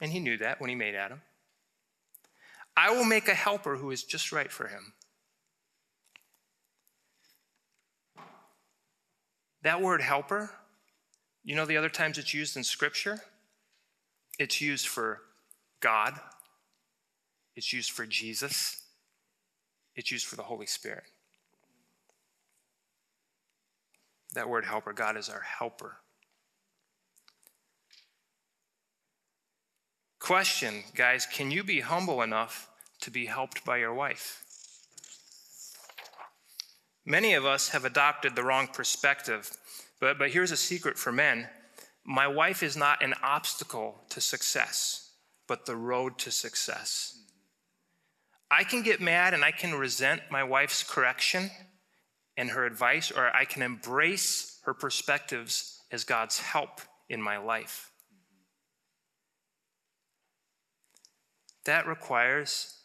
And he knew that when he made Adam. "I will make a helper who is just right for him." That word helper, you know the other times it's used in Scripture? It's used for God. It's used for Jesus. It's used for the Holy Spirit. That word helper, God is our helper. Question, guys, can you be humble enough to be helped by your wife? Many of us have adopted the wrong perspective, but here's a secret for men. My wife is not an obstacle to success, but the road to success. I can get mad and I can resent my wife's correction and her advice, or I can embrace her perspectives as God's help in my life. That requires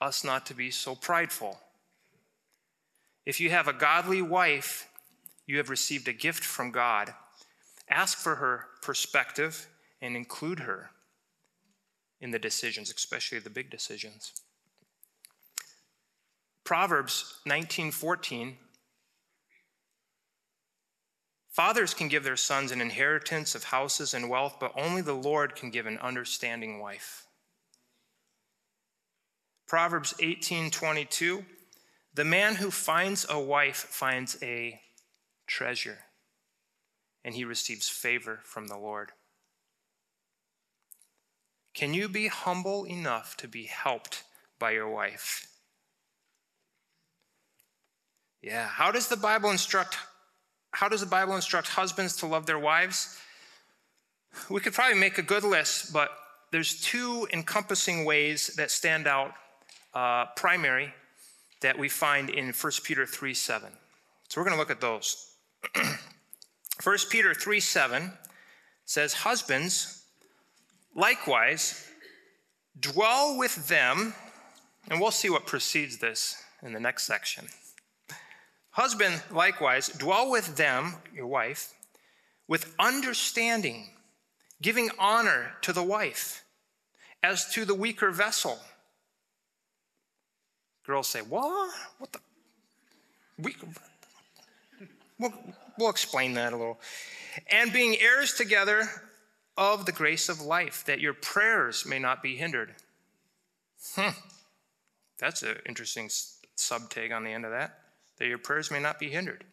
us not to be so prideful. If you have a godly wife, you have received a gift from God. Ask for her perspective and include her in the decisions, especially the big decisions. Proverbs 19:14. Fathers can give their sons an inheritance of houses and wealth, but only the Lord can give an understanding wife. Proverbs 18:22. The man who finds a wife finds a treasure, and he receives favor from the Lord. Can you be humble enough to be helped by your wife? Yeah. How does the Bible instruct husbands to love their wives? We could probably make a good list, but there's two encompassing ways that stand out, primary, that we find in 1 Peter 3:7. So we're going to look at those. 1 Peter 3:7 says, "Husbands, likewise, dwell with them," and we'll see what precedes this in the next section. "Husband, likewise, dwell with them," your wife, "with understanding, giving honor to the wife, as to the weaker vessel." Girls say, "What? What the? We'll explain that a little. "And being heirs together of the grace of life, that your prayers may not be hindered." That's an interesting subtag on the end of that. That your prayers may not be hindered.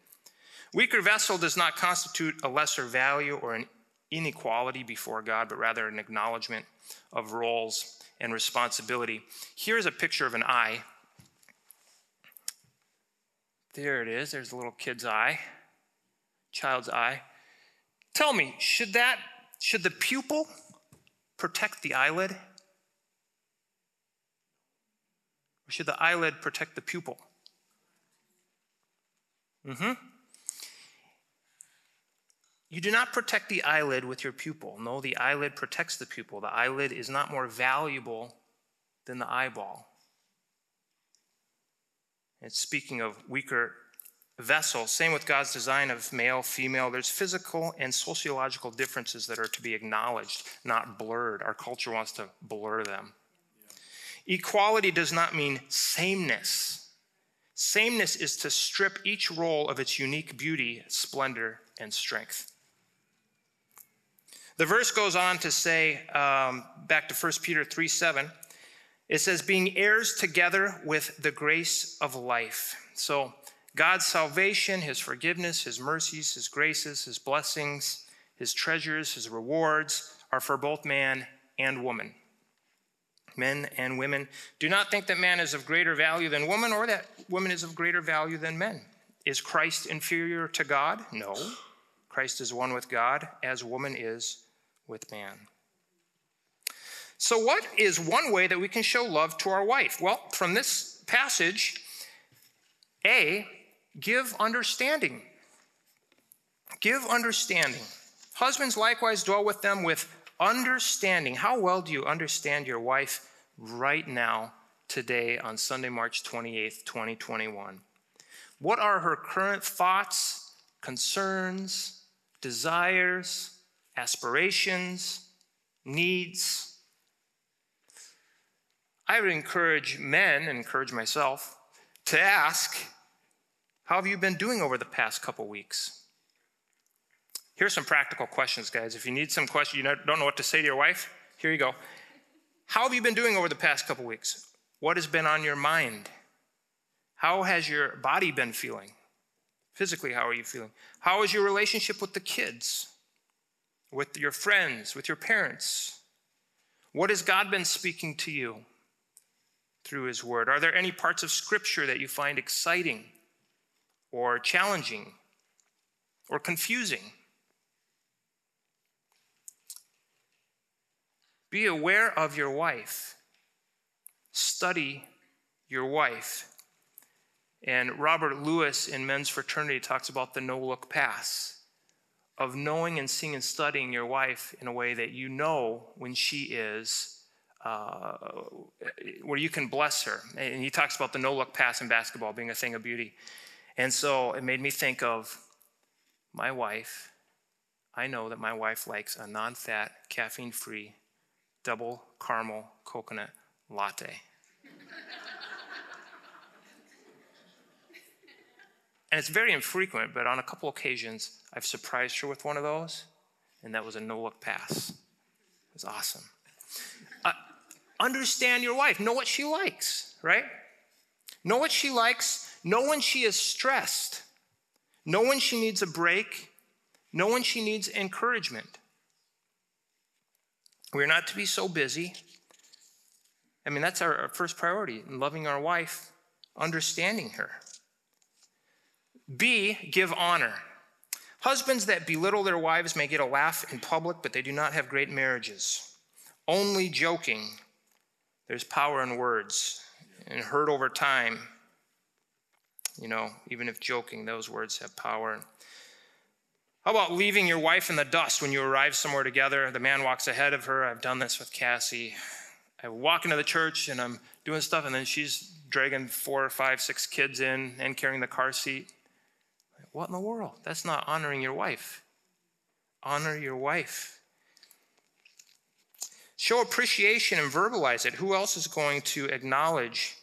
Weaker vessel does not constitute a lesser value or an inequality before God, but rather an acknowledgement of roles and responsibility. Here's a picture of an eye. There it is. There's a little kid's eye, child's eye. Tell me, should the pupil protect the eyelid? Or should the eyelid protect the pupil? You do not protect the eyelid with your pupil. No, the eyelid protects the pupil. The eyelid is not more valuable than the eyeball. It's speaking of weaker vessels. Same with God's design of male, female. There's physical and sociological differences that are to be acknowledged, not blurred. Our culture wants to blur them. Yeah. Equality does not mean sameness. Sameness is to strip each role of its unique beauty, splendor, and strength. The verse goes on to say, back to 1 Peter 3:7, it says, "being heirs together with the grace of life." So God's salvation, his forgiveness, his mercies, his graces, his blessings, his treasures, his rewards are for both man and woman. Men and women. "Do not think that man is of greater value than woman, or that woman is of greater value than men." Is Christ inferior to God? No. Christ is one with God, as woman is with man. So what is one way that we can show love to our wife? Well, from this passage, A, give understanding. Give understanding. Husbands likewise dwell with them with understanding. How well do you understand your wife right now, today, on Sunday, March 28th, 2021? What are her current thoughts, concerns, desires, aspirations, needs? I would encourage men, and encourage myself, to ask, how have you been doing over the past couple weeks? Here's some practical questions, guys. If you need some questions, you don't know what to say to your wife, here you go. How have you been doing over the past couple weeks? What has been on your mind? How has your body been feeling? Physically, how are you feeling? How is your relationship with the kids, with your friends, with your parents? What has God been speaking to you through his word? Are there any parts of scripture that you find exciting or challenging or confusing? Be aware of your wife. Study your wife. And Robert Lewis in Men's Fraternity talks about the no-look pass of knowing and seeing and studying your wife in a way that you know when she is where you can bless her. And he talks about the no-look pass in basketball being a thing of beauty. And so it made me think of my wife. I know that my wife likes a non-fat, caffeine-free, double caramel coconut latte. And it's very infrequent, but on a couple occasions, I've surprised her with one of those, and that was a no-look pass. It was awesome. Understand your wife. Know what she likes, right? Know what she likes. Know when she is stressed. Know when she needs a break. Know when she needs encouragement. We're not to be so busy. I mean, that's our first priority, loving our wife, understanding her. B, give honor. Husbands that belittle their wives may get a laugh in public, but they do not have great marriages. Only joking. There's power in words and hurt over time. You know, even if joking, those words have power. How about leaving your wife in the dust when you arrive somewhere together? The man walks ahead of her. I've done this with Cassie. I walk into the church and I'm doing stuff, and then she's dragging 4, 5, 6 kids in and carrying the car seat. What in the world? That's not honoring your wife. Honor your wife. Show appreciation and verbalize it. Who else is going to acknowledge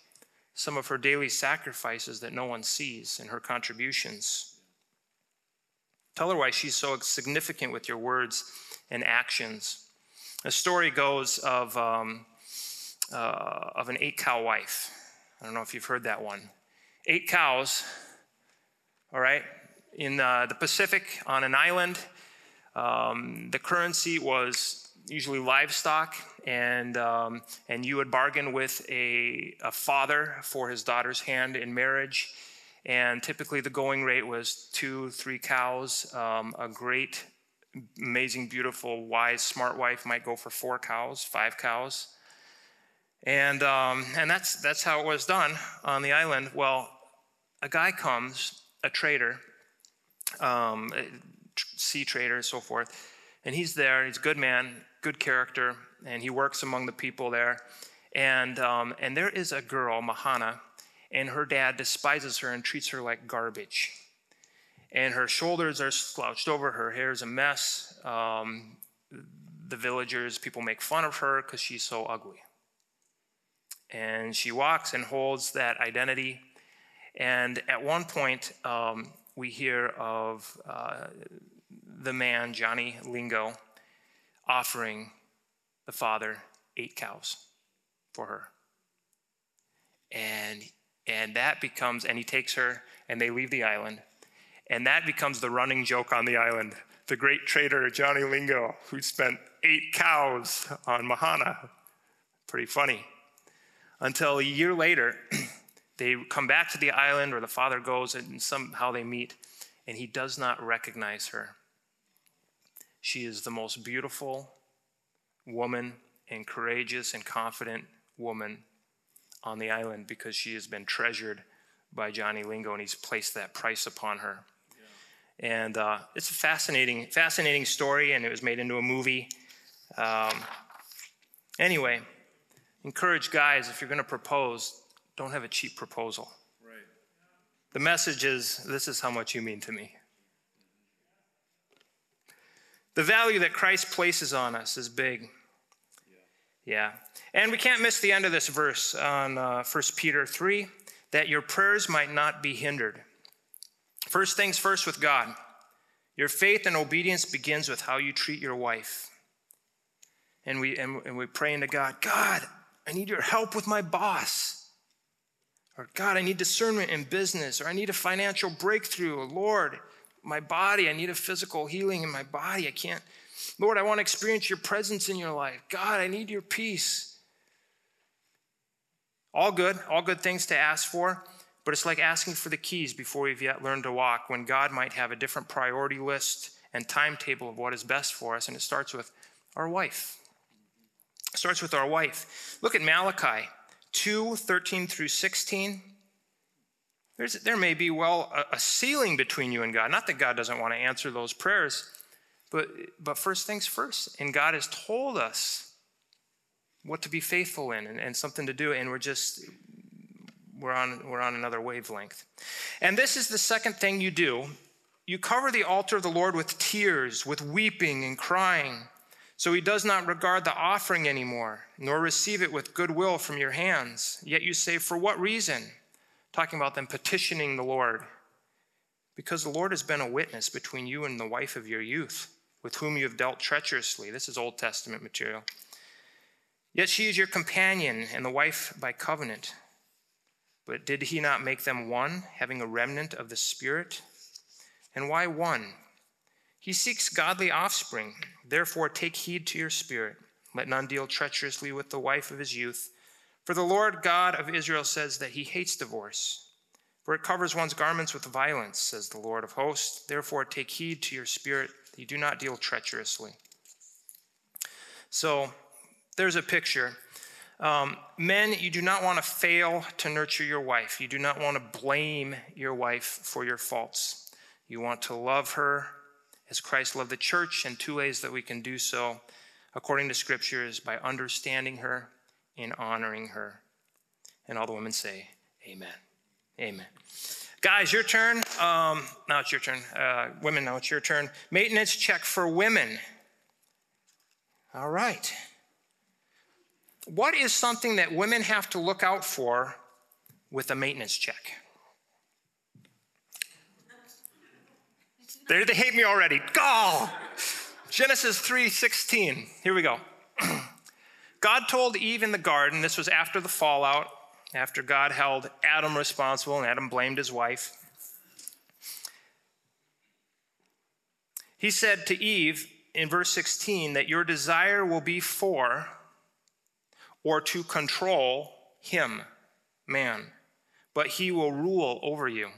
some of her daily sacrifices that no one sees and her contributions? Tell her why she's so significant with your words and actions. A story goes of an 8-cow wife. I don't know if you've heard that one. 8 cows, all right, in the Pacific on an island. The currency was usually livestock, and you would bargain with a father for his daughter's hand in marriage, and typically the going rate was 2-3 cows. A great, amazing, beautiful, wise, smart wife might go for 4 cows, 5 cows, and that's how it was done on the island. Well, a guy comes, a trader, sea trader, and so forth. And he's there, he's a good man, good character, and he works among the people there. And there is a girl, Mahana, and her dad despises her and treats her like garbage. And her shoulders are slouched over, her hair is a mess. The villagers, people make fun of her because she's so ugly. And she walks and holds that identity. And at one point, we hear of the man, Johnny Lingo, offering the father 8 cows for her. And that becomes, and he takes her, and they leave the island. And that becomes the running joke on the island. The great trader, Johnny Lingo, who spent 8 cows on Mahana. Pretty funny. Until a year later, they come back to the island, or the father goes, and somehow they meet, and he does not recognize her. She is the most beautiful woman and courageous and confident woman on the island because she has been treasured by Johnny Lingo, and he's placed that price upon her. Yeah. And it's a fascinating story, and it was made into a movie. Anyway, encourage guys, if you're going to propose, don't have a cheap proposal. Right. The message is, this is how much you mean to me. The value that Christ places on us is big. Yeah. And we can't miss the end of this verse on 1 Peter 3, that your prayers might not be hindered. First things first with God. Your faith and obedience begins with how you treat your wife. And we pray into God, God, I need your help with my boss. Or God, I need discernment in business. Or I need a financial breakthrough. Or, Lord, my body, I need a physical healing in my body. I can't. Lord, I want to experience your presence in your life. God, I need your peace. All good things to ask for, but it's like asking for the keys before we've yet learned to walk, when God might have a different priority list and timetable of what is best for us, and it starts with our wife. It starts with our wife. Look at Malachi 2:13 through 16. There may be, a ceiling between you and God. Not that God doesn't want to answer those prayers, but first things first. And God has told us what to be faithful in and something to do. And we're on another wavelength. And this is the second thing you do. You cover the altar of the Lord with tears, with weeping and crying. So he does not regard the offering anymore, nor receive it with goodwill from your hands. Yet you say, for what reason? Talking about them petitioning the Lord. Because the Lord has been a witness between you and the wife of your youth, with whom you have dealt treacherously. This is Old Testament material. Yet she is your companion and the wife by covenant. But did he not make them one, having a remnant of the Spirit? And why one? He seeks godly offspring. Therefore, take heed to your spirit. Let none deal treacherously with the wife of his youth. For the Lord God of Israel says that he hates divorce. For it covers one's garments with violence, says the Lord of hosts. Therefore, take heed to your spirit, that you do not deal treacherously. So, there's a picture. Men, you do not want to fail to nurture your wife. You do not want to blame your wife for your faults. You want to love her as Christ loved the church, and two ways that we can do so, according to Scripture, is by understanding her and honoring her. And all the women say, amen. Amen. Guys, your turn. Now it's your turn. Women, now it's your turn. Maintenance check for women. All right. What is something that women have to look out for with a maintenance check? They hate me already. Oh! Genesis 3:16. Here we go. God told Eve in the garden, this was after the fallout, after God held Adam responsible, and Adam blamed his wife. He said to Eve in verse 16 that your desire will be for or to control him, man, but he will rule over you.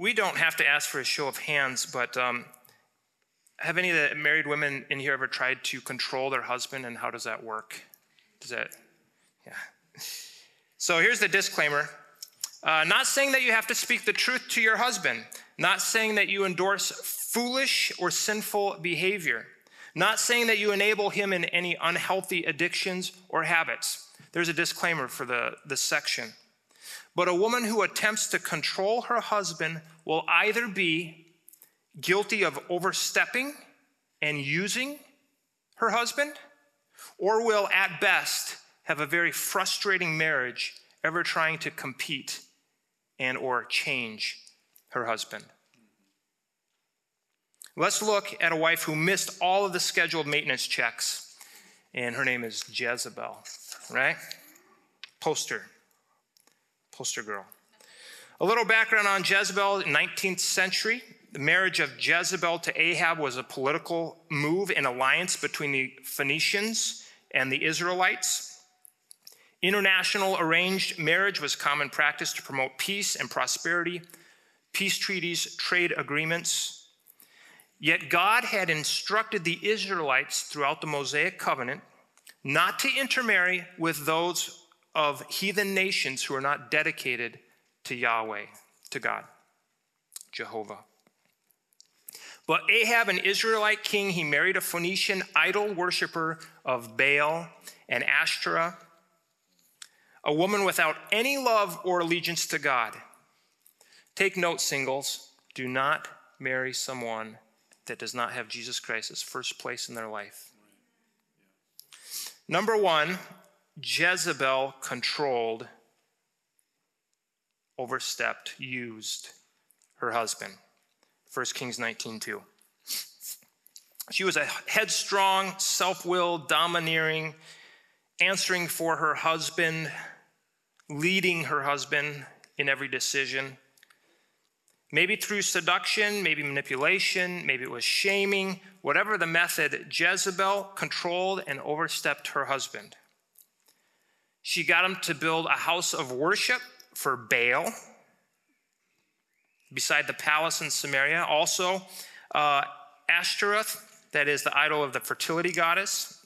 We don't have to ask for a show of hands, but have any of the married women in here ever tried to control their husband, and how does that work? Yeah. So here's the disclaimer. Not saying that you have to speak the truth to your husband. Not saying that you endorse foolish or sinful behavior. Not saying that you enable him in any unhealthy addictions or habits. There's a disclaimer for this section. But a woman who attempts to control her husband will either be guilty of overstepping and using her husband, or will, at best, have a very frustrating marriage, ever trying to compete and or change her husband. Let's look at a wife who missed all of the scheduled maintenance checks, and her name is Jezebel, right? Poster girl. A little background on Jezebel, 19th century. The marriage of Jezebel to Ahab was a political move and alliance between the Phoenicians and the Israelites. International arranged marriage was common practice to promote peace and prosperity. Peace treaties, trade agreements, Yet God had instructed the Israelites throughout the Mosaic covenant not to intermarry with those of heathen nations who are not dedicated to Yahweh, to God, Jehovah. But Ahab, an Israelite king, he married a Phoenician idol worshiper of Baal and Ashtoreth, a woman without any love or allegiance to God. Take note, singles, do not marry someone that does not have Jesus Christ as first place in their life. Number one, Jezebel controlled, overstepped, used her husband. 1 Kings 19:2. She was a headstrong, self-willed, domineering, answering for her husband, leading her husband in every decision. Maybe through seduction, maybe manipulation, maybe it was shaming. Whatever the method, Jezebel controlled and overstepped her husband. She got him to build a house of worship for Baal beside the palace in Samaria. Also, Ashtoreth, that is the idol of the fertility goddess.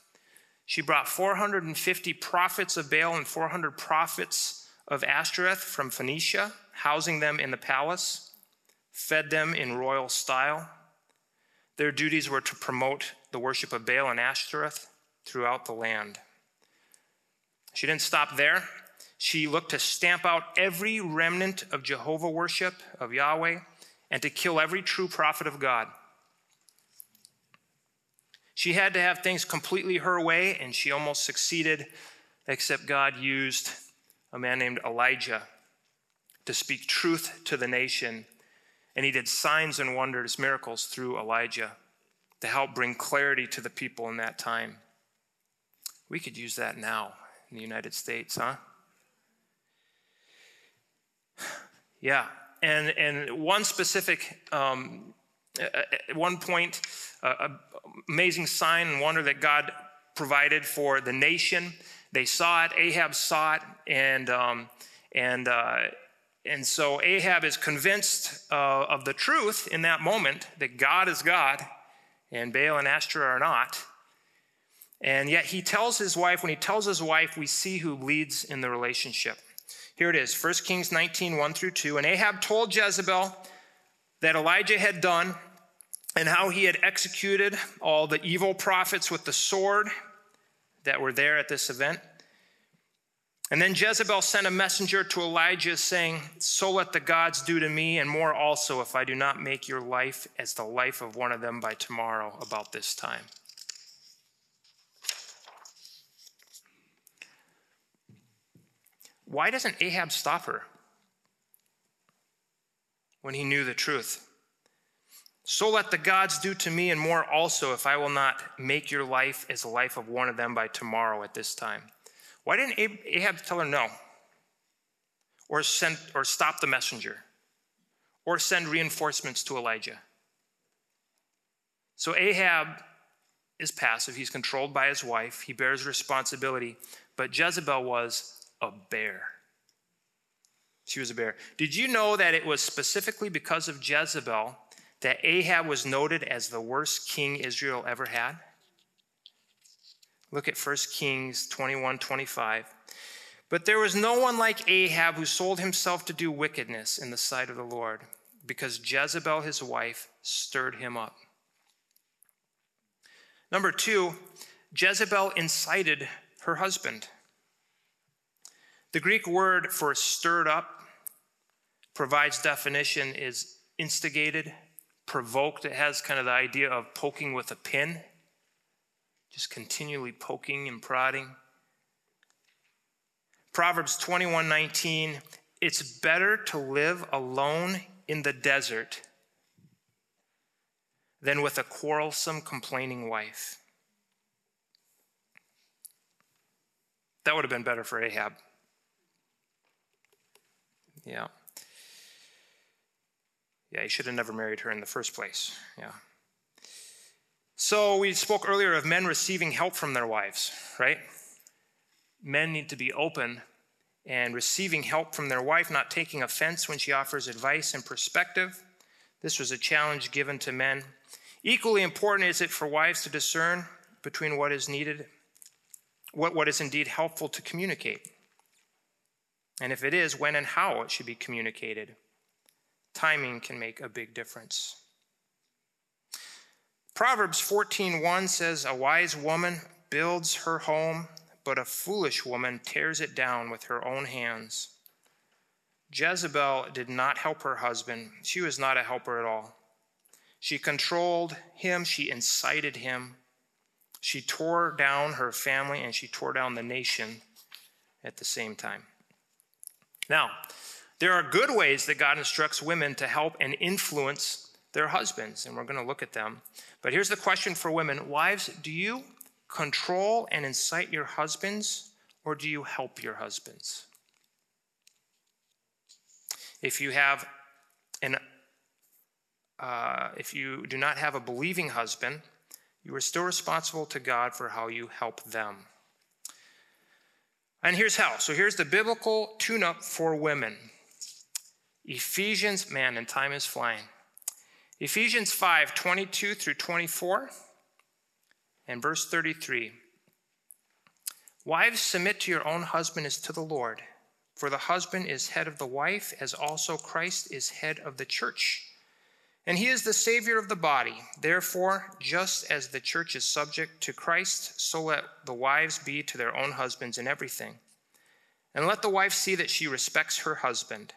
She brought 450 prophets of Baal and 400 prophets of Ashtoreth from Phoenicia, housing them in the palace, fed them in royal style. Their duties were to promote the worship of Baal and Ashtoreth throughout the land. She didn't stop there. She looked to stamp out every remnant of Jehovah worship, of Yahweh, and to kill every true prophet of God. She had to have things completely her way, and she almost succeeded, except God used a man named Elijah to speak truth to the nation. And he did signs and wonders, miracles through Elijah to help bring clarity to the people in that time. We could use that now in the United States, huh? Yeah, and one specific, at one point, amazing sign and wonder that God provided for the nation. They saw it. Ahab saw it, and so Ahab is convinced of the truth in that moment that God is God, and Baal and Ashtoreth are not. And yet he tells his wife. When he tells his wife, we see who leads in the relationship. Here it is, 1 Kings 19, 1 through 2. And Ahab told Jezebel that Elijah had done and how he had executed all the evil prophets with the sword that were there at this event. And then Jezebel sent a messenger to Elijah saying, "So let the gods do to me and more also if I do not make your life as the life of one of them by tomorrow about this time." Why doesn't Ahab stop her when he knew the truth? "So let the gods do to me and more also if I will not make your life as the life of one of them by tomorrow at this time." Why didn't Ahab tell her no? Or send, or stop the messenger? Or send reinforcements to Elijah? So Ahab is passive. He's controlled by his wife. He bears responsibility. But Jezebel was a bear. She was a bear. Did you know that it was specifically because of Jezebel that Ahab was noted as the worst king Israel ever had? Look at 1 Kings 21, 25. "But there was no one like Ahab who sold himself to do wickedness in the sight of the Lord, because Jezebel, his wife, stirred him up." Number two, Jezebel incited her husband. The Greek word for stirred up provides definition is instigated, provoked. It has kind of the idea of poking with a pin, just continually poking and prodding. Proverbs 21:19, "It's better to live alone in the desert than with a quarrelsome, complaining wife." That would have been better for Ahab. Yeah, he should have never married her in the first place. Yeah. So we spoke earlier of men receiving help from their wives, right? Men need to be open and receiving help from their wife, not taking offense when she offers advice and perspective. This was a challenge given to men. Equally important is it for wives to discern between what is needed, what is indeed helpful to communicate. And if it is, when and how it should be communicated. Timing can make a big difference. Proverbs 14:1 says, "A wise woman builds her home, but a foolish woman tears it down with her own hands." Jezebel did not help her husband. She was not a helper at all. She controlled him. She incited him. She tore down her family, and she tore down the nation at the same time. Now, there are good ways that God instructs women to help and influence their husbands, and we're going to look at them. But here's the question for women. Wives, do you control and incite your husbands, or do you help your husbands? If you do not have a believing husband, you are still responsible to God for how you help them. And here's how. So here's the biblical tune-up for women. Ephesians, man, and time is flying. Ephesians 5:22 through 24 and verse 33. "Wives, submit to your own husband as to the Lord. For the husband is head of the wife, as also Christ is head of the church. And he is the Savior of the body. Therefore, just as the church is subject to Christ, so let the wives be to their own husbands in everything. And let the wife see that she respects her husband."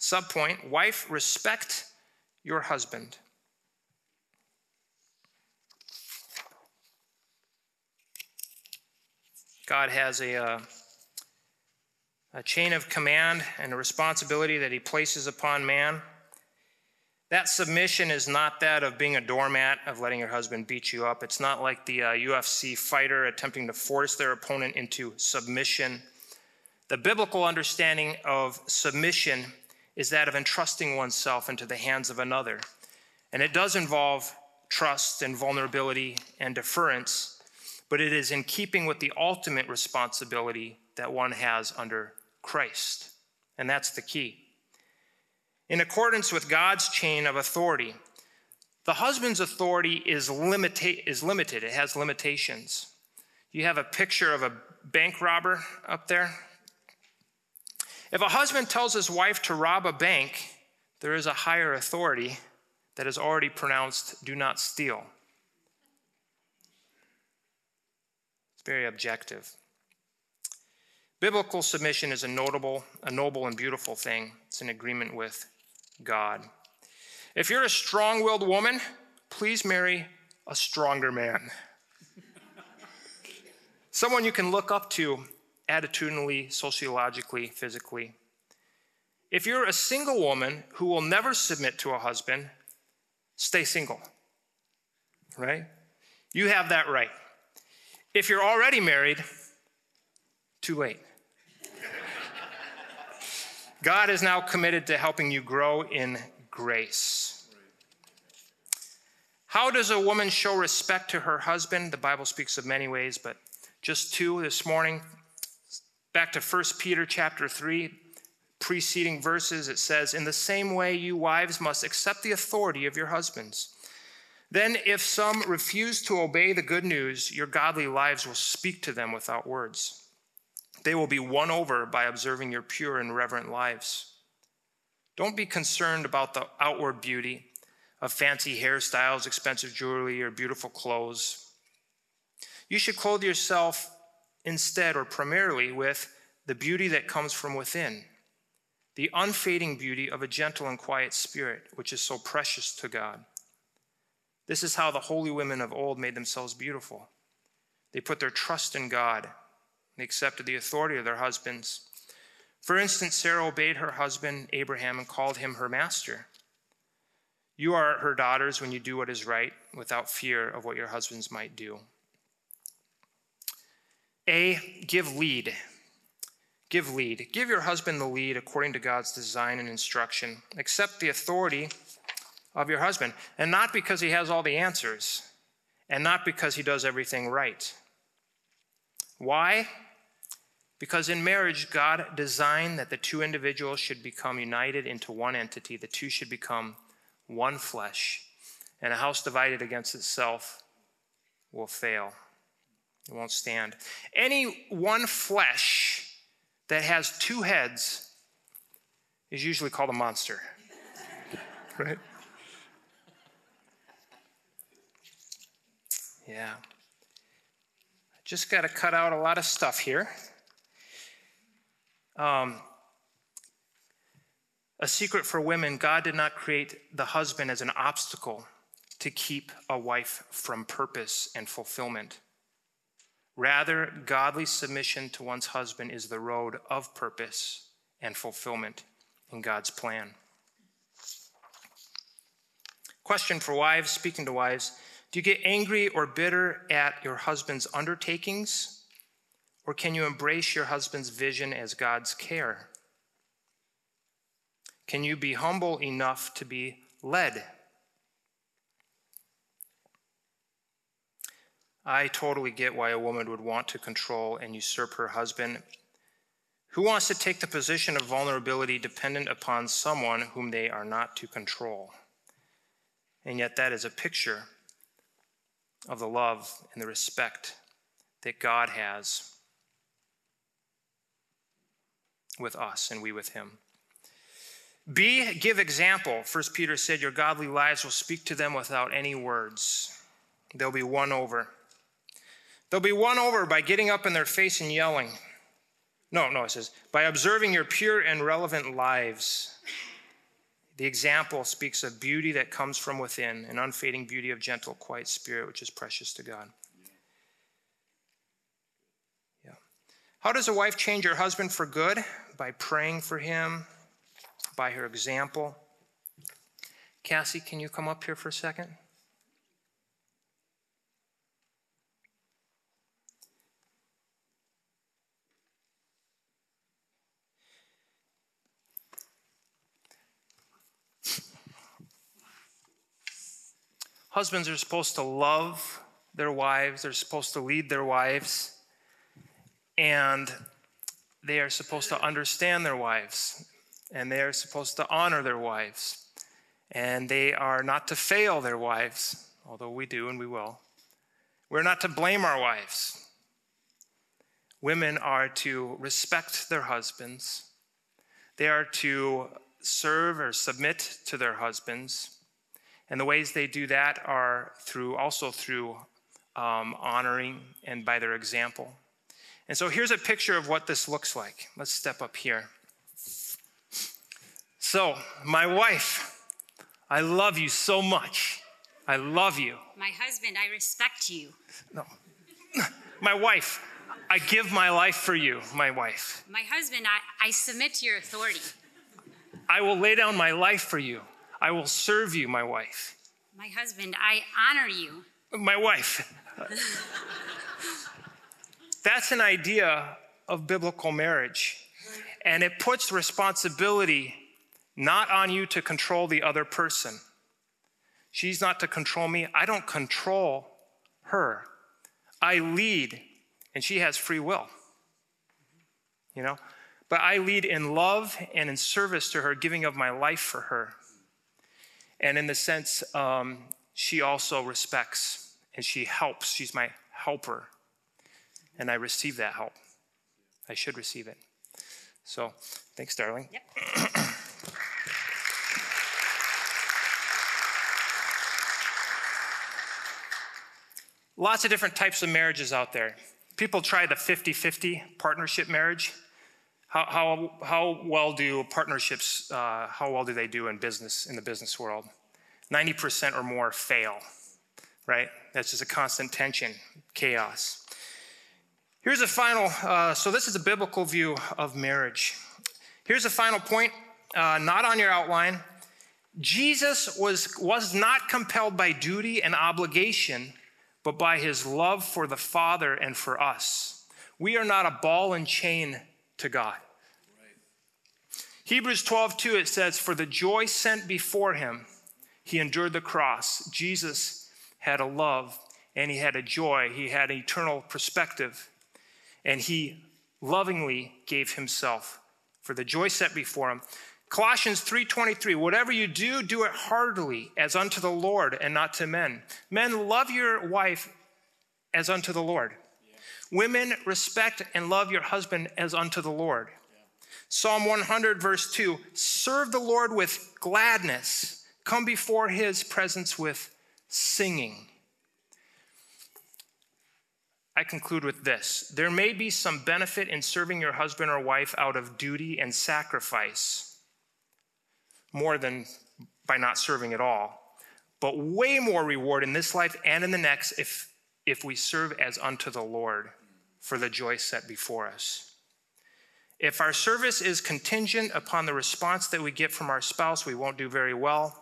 Subpoint, wife, respect your husband. God has a chain of command and a responsibility that he places upon man. That submission is not that of being a doormat, of letting your husband beat you up. It's not like the UFC fighter attempting to force their opponent into submission. The biblical understanding of submission is that of entrusting oneself into the hands of another. And it does involve trust and vulnerability and deference, but it is in keeping with the ultimate responsibility that one has under Christ. And that's the key. In accordance with God's chain of authority, the husband's authority is limited. It has limitations. You have a picture of a bank robber up there. If a husband tells his wife to rob a bank, there is a higher authority that is already pronounced, "Do not steal." It's very objective. Biblical submission is a noble and beautiful thing. It's an agreement with God. If you're a strong-willed woman, please marry a stronger man. Someone you can look up to attitudinally, sociologically, physically. If you're a single woman who will never submit to a husband, stay single, right? You have that right. If you're already married, too late. God is now committed to helping you grow in grace. How does a woman show respect to her husband? The Bible speaks of many ways, but just two this morning. Back to 1 Peter chapter 3, preceding verses, it says, "In the same way, you wives must accept the authority of your husbands. Then if some refuse to obey the good news, your godly wives will speak to them without words. They will be won over by observing your pure and reverent lives. Don't be concerned about the outward beauty of fancy hairstyles, expensive jewelry, or beautiful clothes. You should clothe yourself instead, or primarily, with the beauty that comes from within, the unfading beauty of a gentle and quiet spirit, which is so precious to God. This is how the holy women of old made themselves beautiful. They put their trust in God. They accepted the authority of their husbands. For instance, Sarah obeyed her husband, Abraham, and called him her master. You are her daughters when you do what is right, without fear of what your husbands might do." A, give lead. Give lead. Give your husband the lead according to God's design and instruction. Accept the authority of your husband, and not because he has all the answers, and not because he does everything right. Why? Because in marriage, God designed that the two individuals should become united into one entity. The two should become one flesh. And a house divided against itself will fail. It won't stand. Any one flesh that has two heads is usually called a monster. Right? Yeah. I just got to cut out a lot of stuff here. A secret for women, God did not create the husband as an obstacle to keep a wife from purpose and fulfillment. Rather, godly submission to one's husband is the road of purpose and fulfillment in God's plan. Question for wives, speaking to wives, do you get angry or bitter at your husband's undertakings, or can you embrace your husband's vision as God's care? Can you be humble enough to be led? I totally get why a woman would want to control and usurp her husband. Who wants to take the position of vulnerability dependent upon someone whom they are not to control? And yet that is a picture of the love and the respect that God has with us and we with him. B, give example. 1 Peter said, your godly lives will speak to them without any words. They'll be won over. They'll be won over by getting up in their face and yelling. No, it says, by observing your pure and relevant lives. The example speaks of beauty that comes from within, an unfading beauty of gentle, quiet spirit, which is precious to God. Yeah. How does a wife change her husband for good? By praying for him, by her example. Cassie, can you come up here for a second? Husbands are supposed to love their wives. They're supposed to lead their wives. And they are supposed to understand their wives. And they are supposed to honor their wives. And they are not to fail their wives, although we do and we will. We're not to blame our wives. Women are to respect their husbands. They are to serve or submit to their husbands. And the ways they do that are through honoring and by their example. And so here's a picture of what this looks like. Let's step up here. So, my wife, I love you so much. I love you. My husband, I respect you. No. My wife, I give my life for you, my wife. My husband, I submit to your authority. I will lay down my life for you. I will serve you, my wife. My husband, I honor you. My wife. That's an idea of biblical marriage. And it puts responsibility not on you to control the other person. She's not to control me. I don't control her. I lead, and she has free will. You know? But I lead in love and in service to her, giving of my life for her. And in the sense, she also respects and she helps. She's my helper. And I receive that help. I should receive it. So thanks, darling. Yep. Lots of different types of marriages out there. People try the 50-50 partnership marriage. How well do partnerships, how well do they do in business, in the business world? 90% or more fail, right? That's just a constant tension, chaos. Here's a final, so this is a biblical view of marriage. Here's a final point, not on your outline. Jesus was not compelled by duty and obligation, but by his love for the Father and for us. We are not a ball and chain to God. Right. Hebrews 12:2, it says, for the joy set before him, he endured the cross. Jesus had a love and he had a joy. He had an eternal perspective and he lovingly gave himself for the joy set before him. Colossians 3:23, whatever you do, do it heartily as unto the Lord and not to men. Men, love your wife as unto the Lord. Yeah. Women, respect and love your husband as unto the Lord. Yeah. Psalm 100, verse 2, serve the Lord with gladness. Come before his presence with singing. I conclude with this. There may be some benefit in serving your husband or wife out of duty and sacrifice, more than by not serving at all, but way more reward in this life and in the next if we serve as unto the Lord for the joy set before us. If our service is contingent upon the response that we get from our spouse, we won't do very well,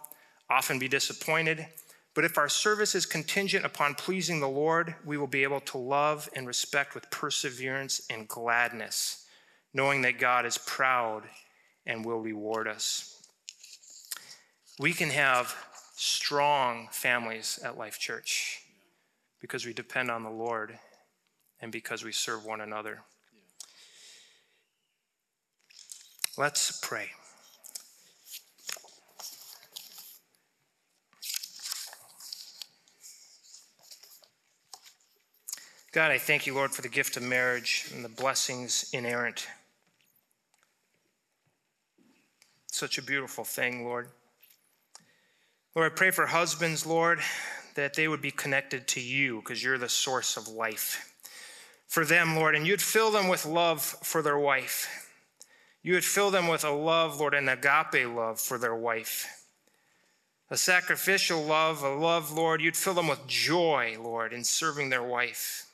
often be disappointed. But if our service is contingent upon pleasing the Lord, we will be able to love and respect with perseverance and gladness, knowing that God is proud and will reward us. We can have strong families at Life Church because we depend on the Lord and because we serve one another. Let's pray. God, I thank you, Lord, for the gift of marriage and the blessings inerrant. Such a beautiful thing, Lord. Lord, I pray for husbands, Lord, that they would be connected to you because you're the source of life for them, Lord, and you'd fill them with love for their wife. You would fill them with a love, Lord, an agape love for their wife. A sacrificial love, a love, Lord, you'd fill them with joy, Lord, in serving their wife.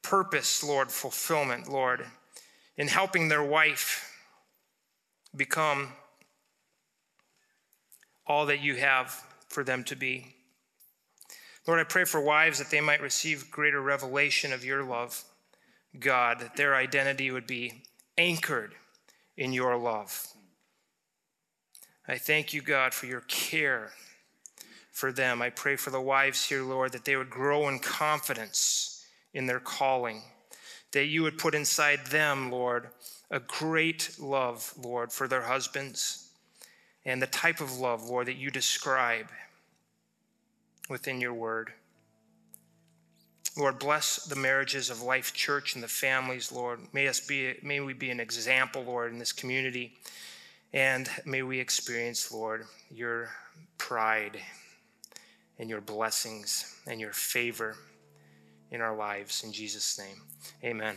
Purpose, Lord, fulfillment, Lord, in helping their wife become all that you have for them to be. Lord, I pray for wives that they might receive greater revelation of your love, God, that their identity would be anchored in your love. I thank you, God, for your care for them. I pray for the wives here, Lord, that they would grow in confidence in their calling, that you would put inside them, Lord, a great love, Lord, for their husbands and the type of love, Lord, that you describe within your word. Lord, bless the marriages of Life Church and the families, Lord. May we be an example, Lord, in this community. And may we experience, Lord, your pride and your blessings and your favor in our lives. In Jesus' name, amen.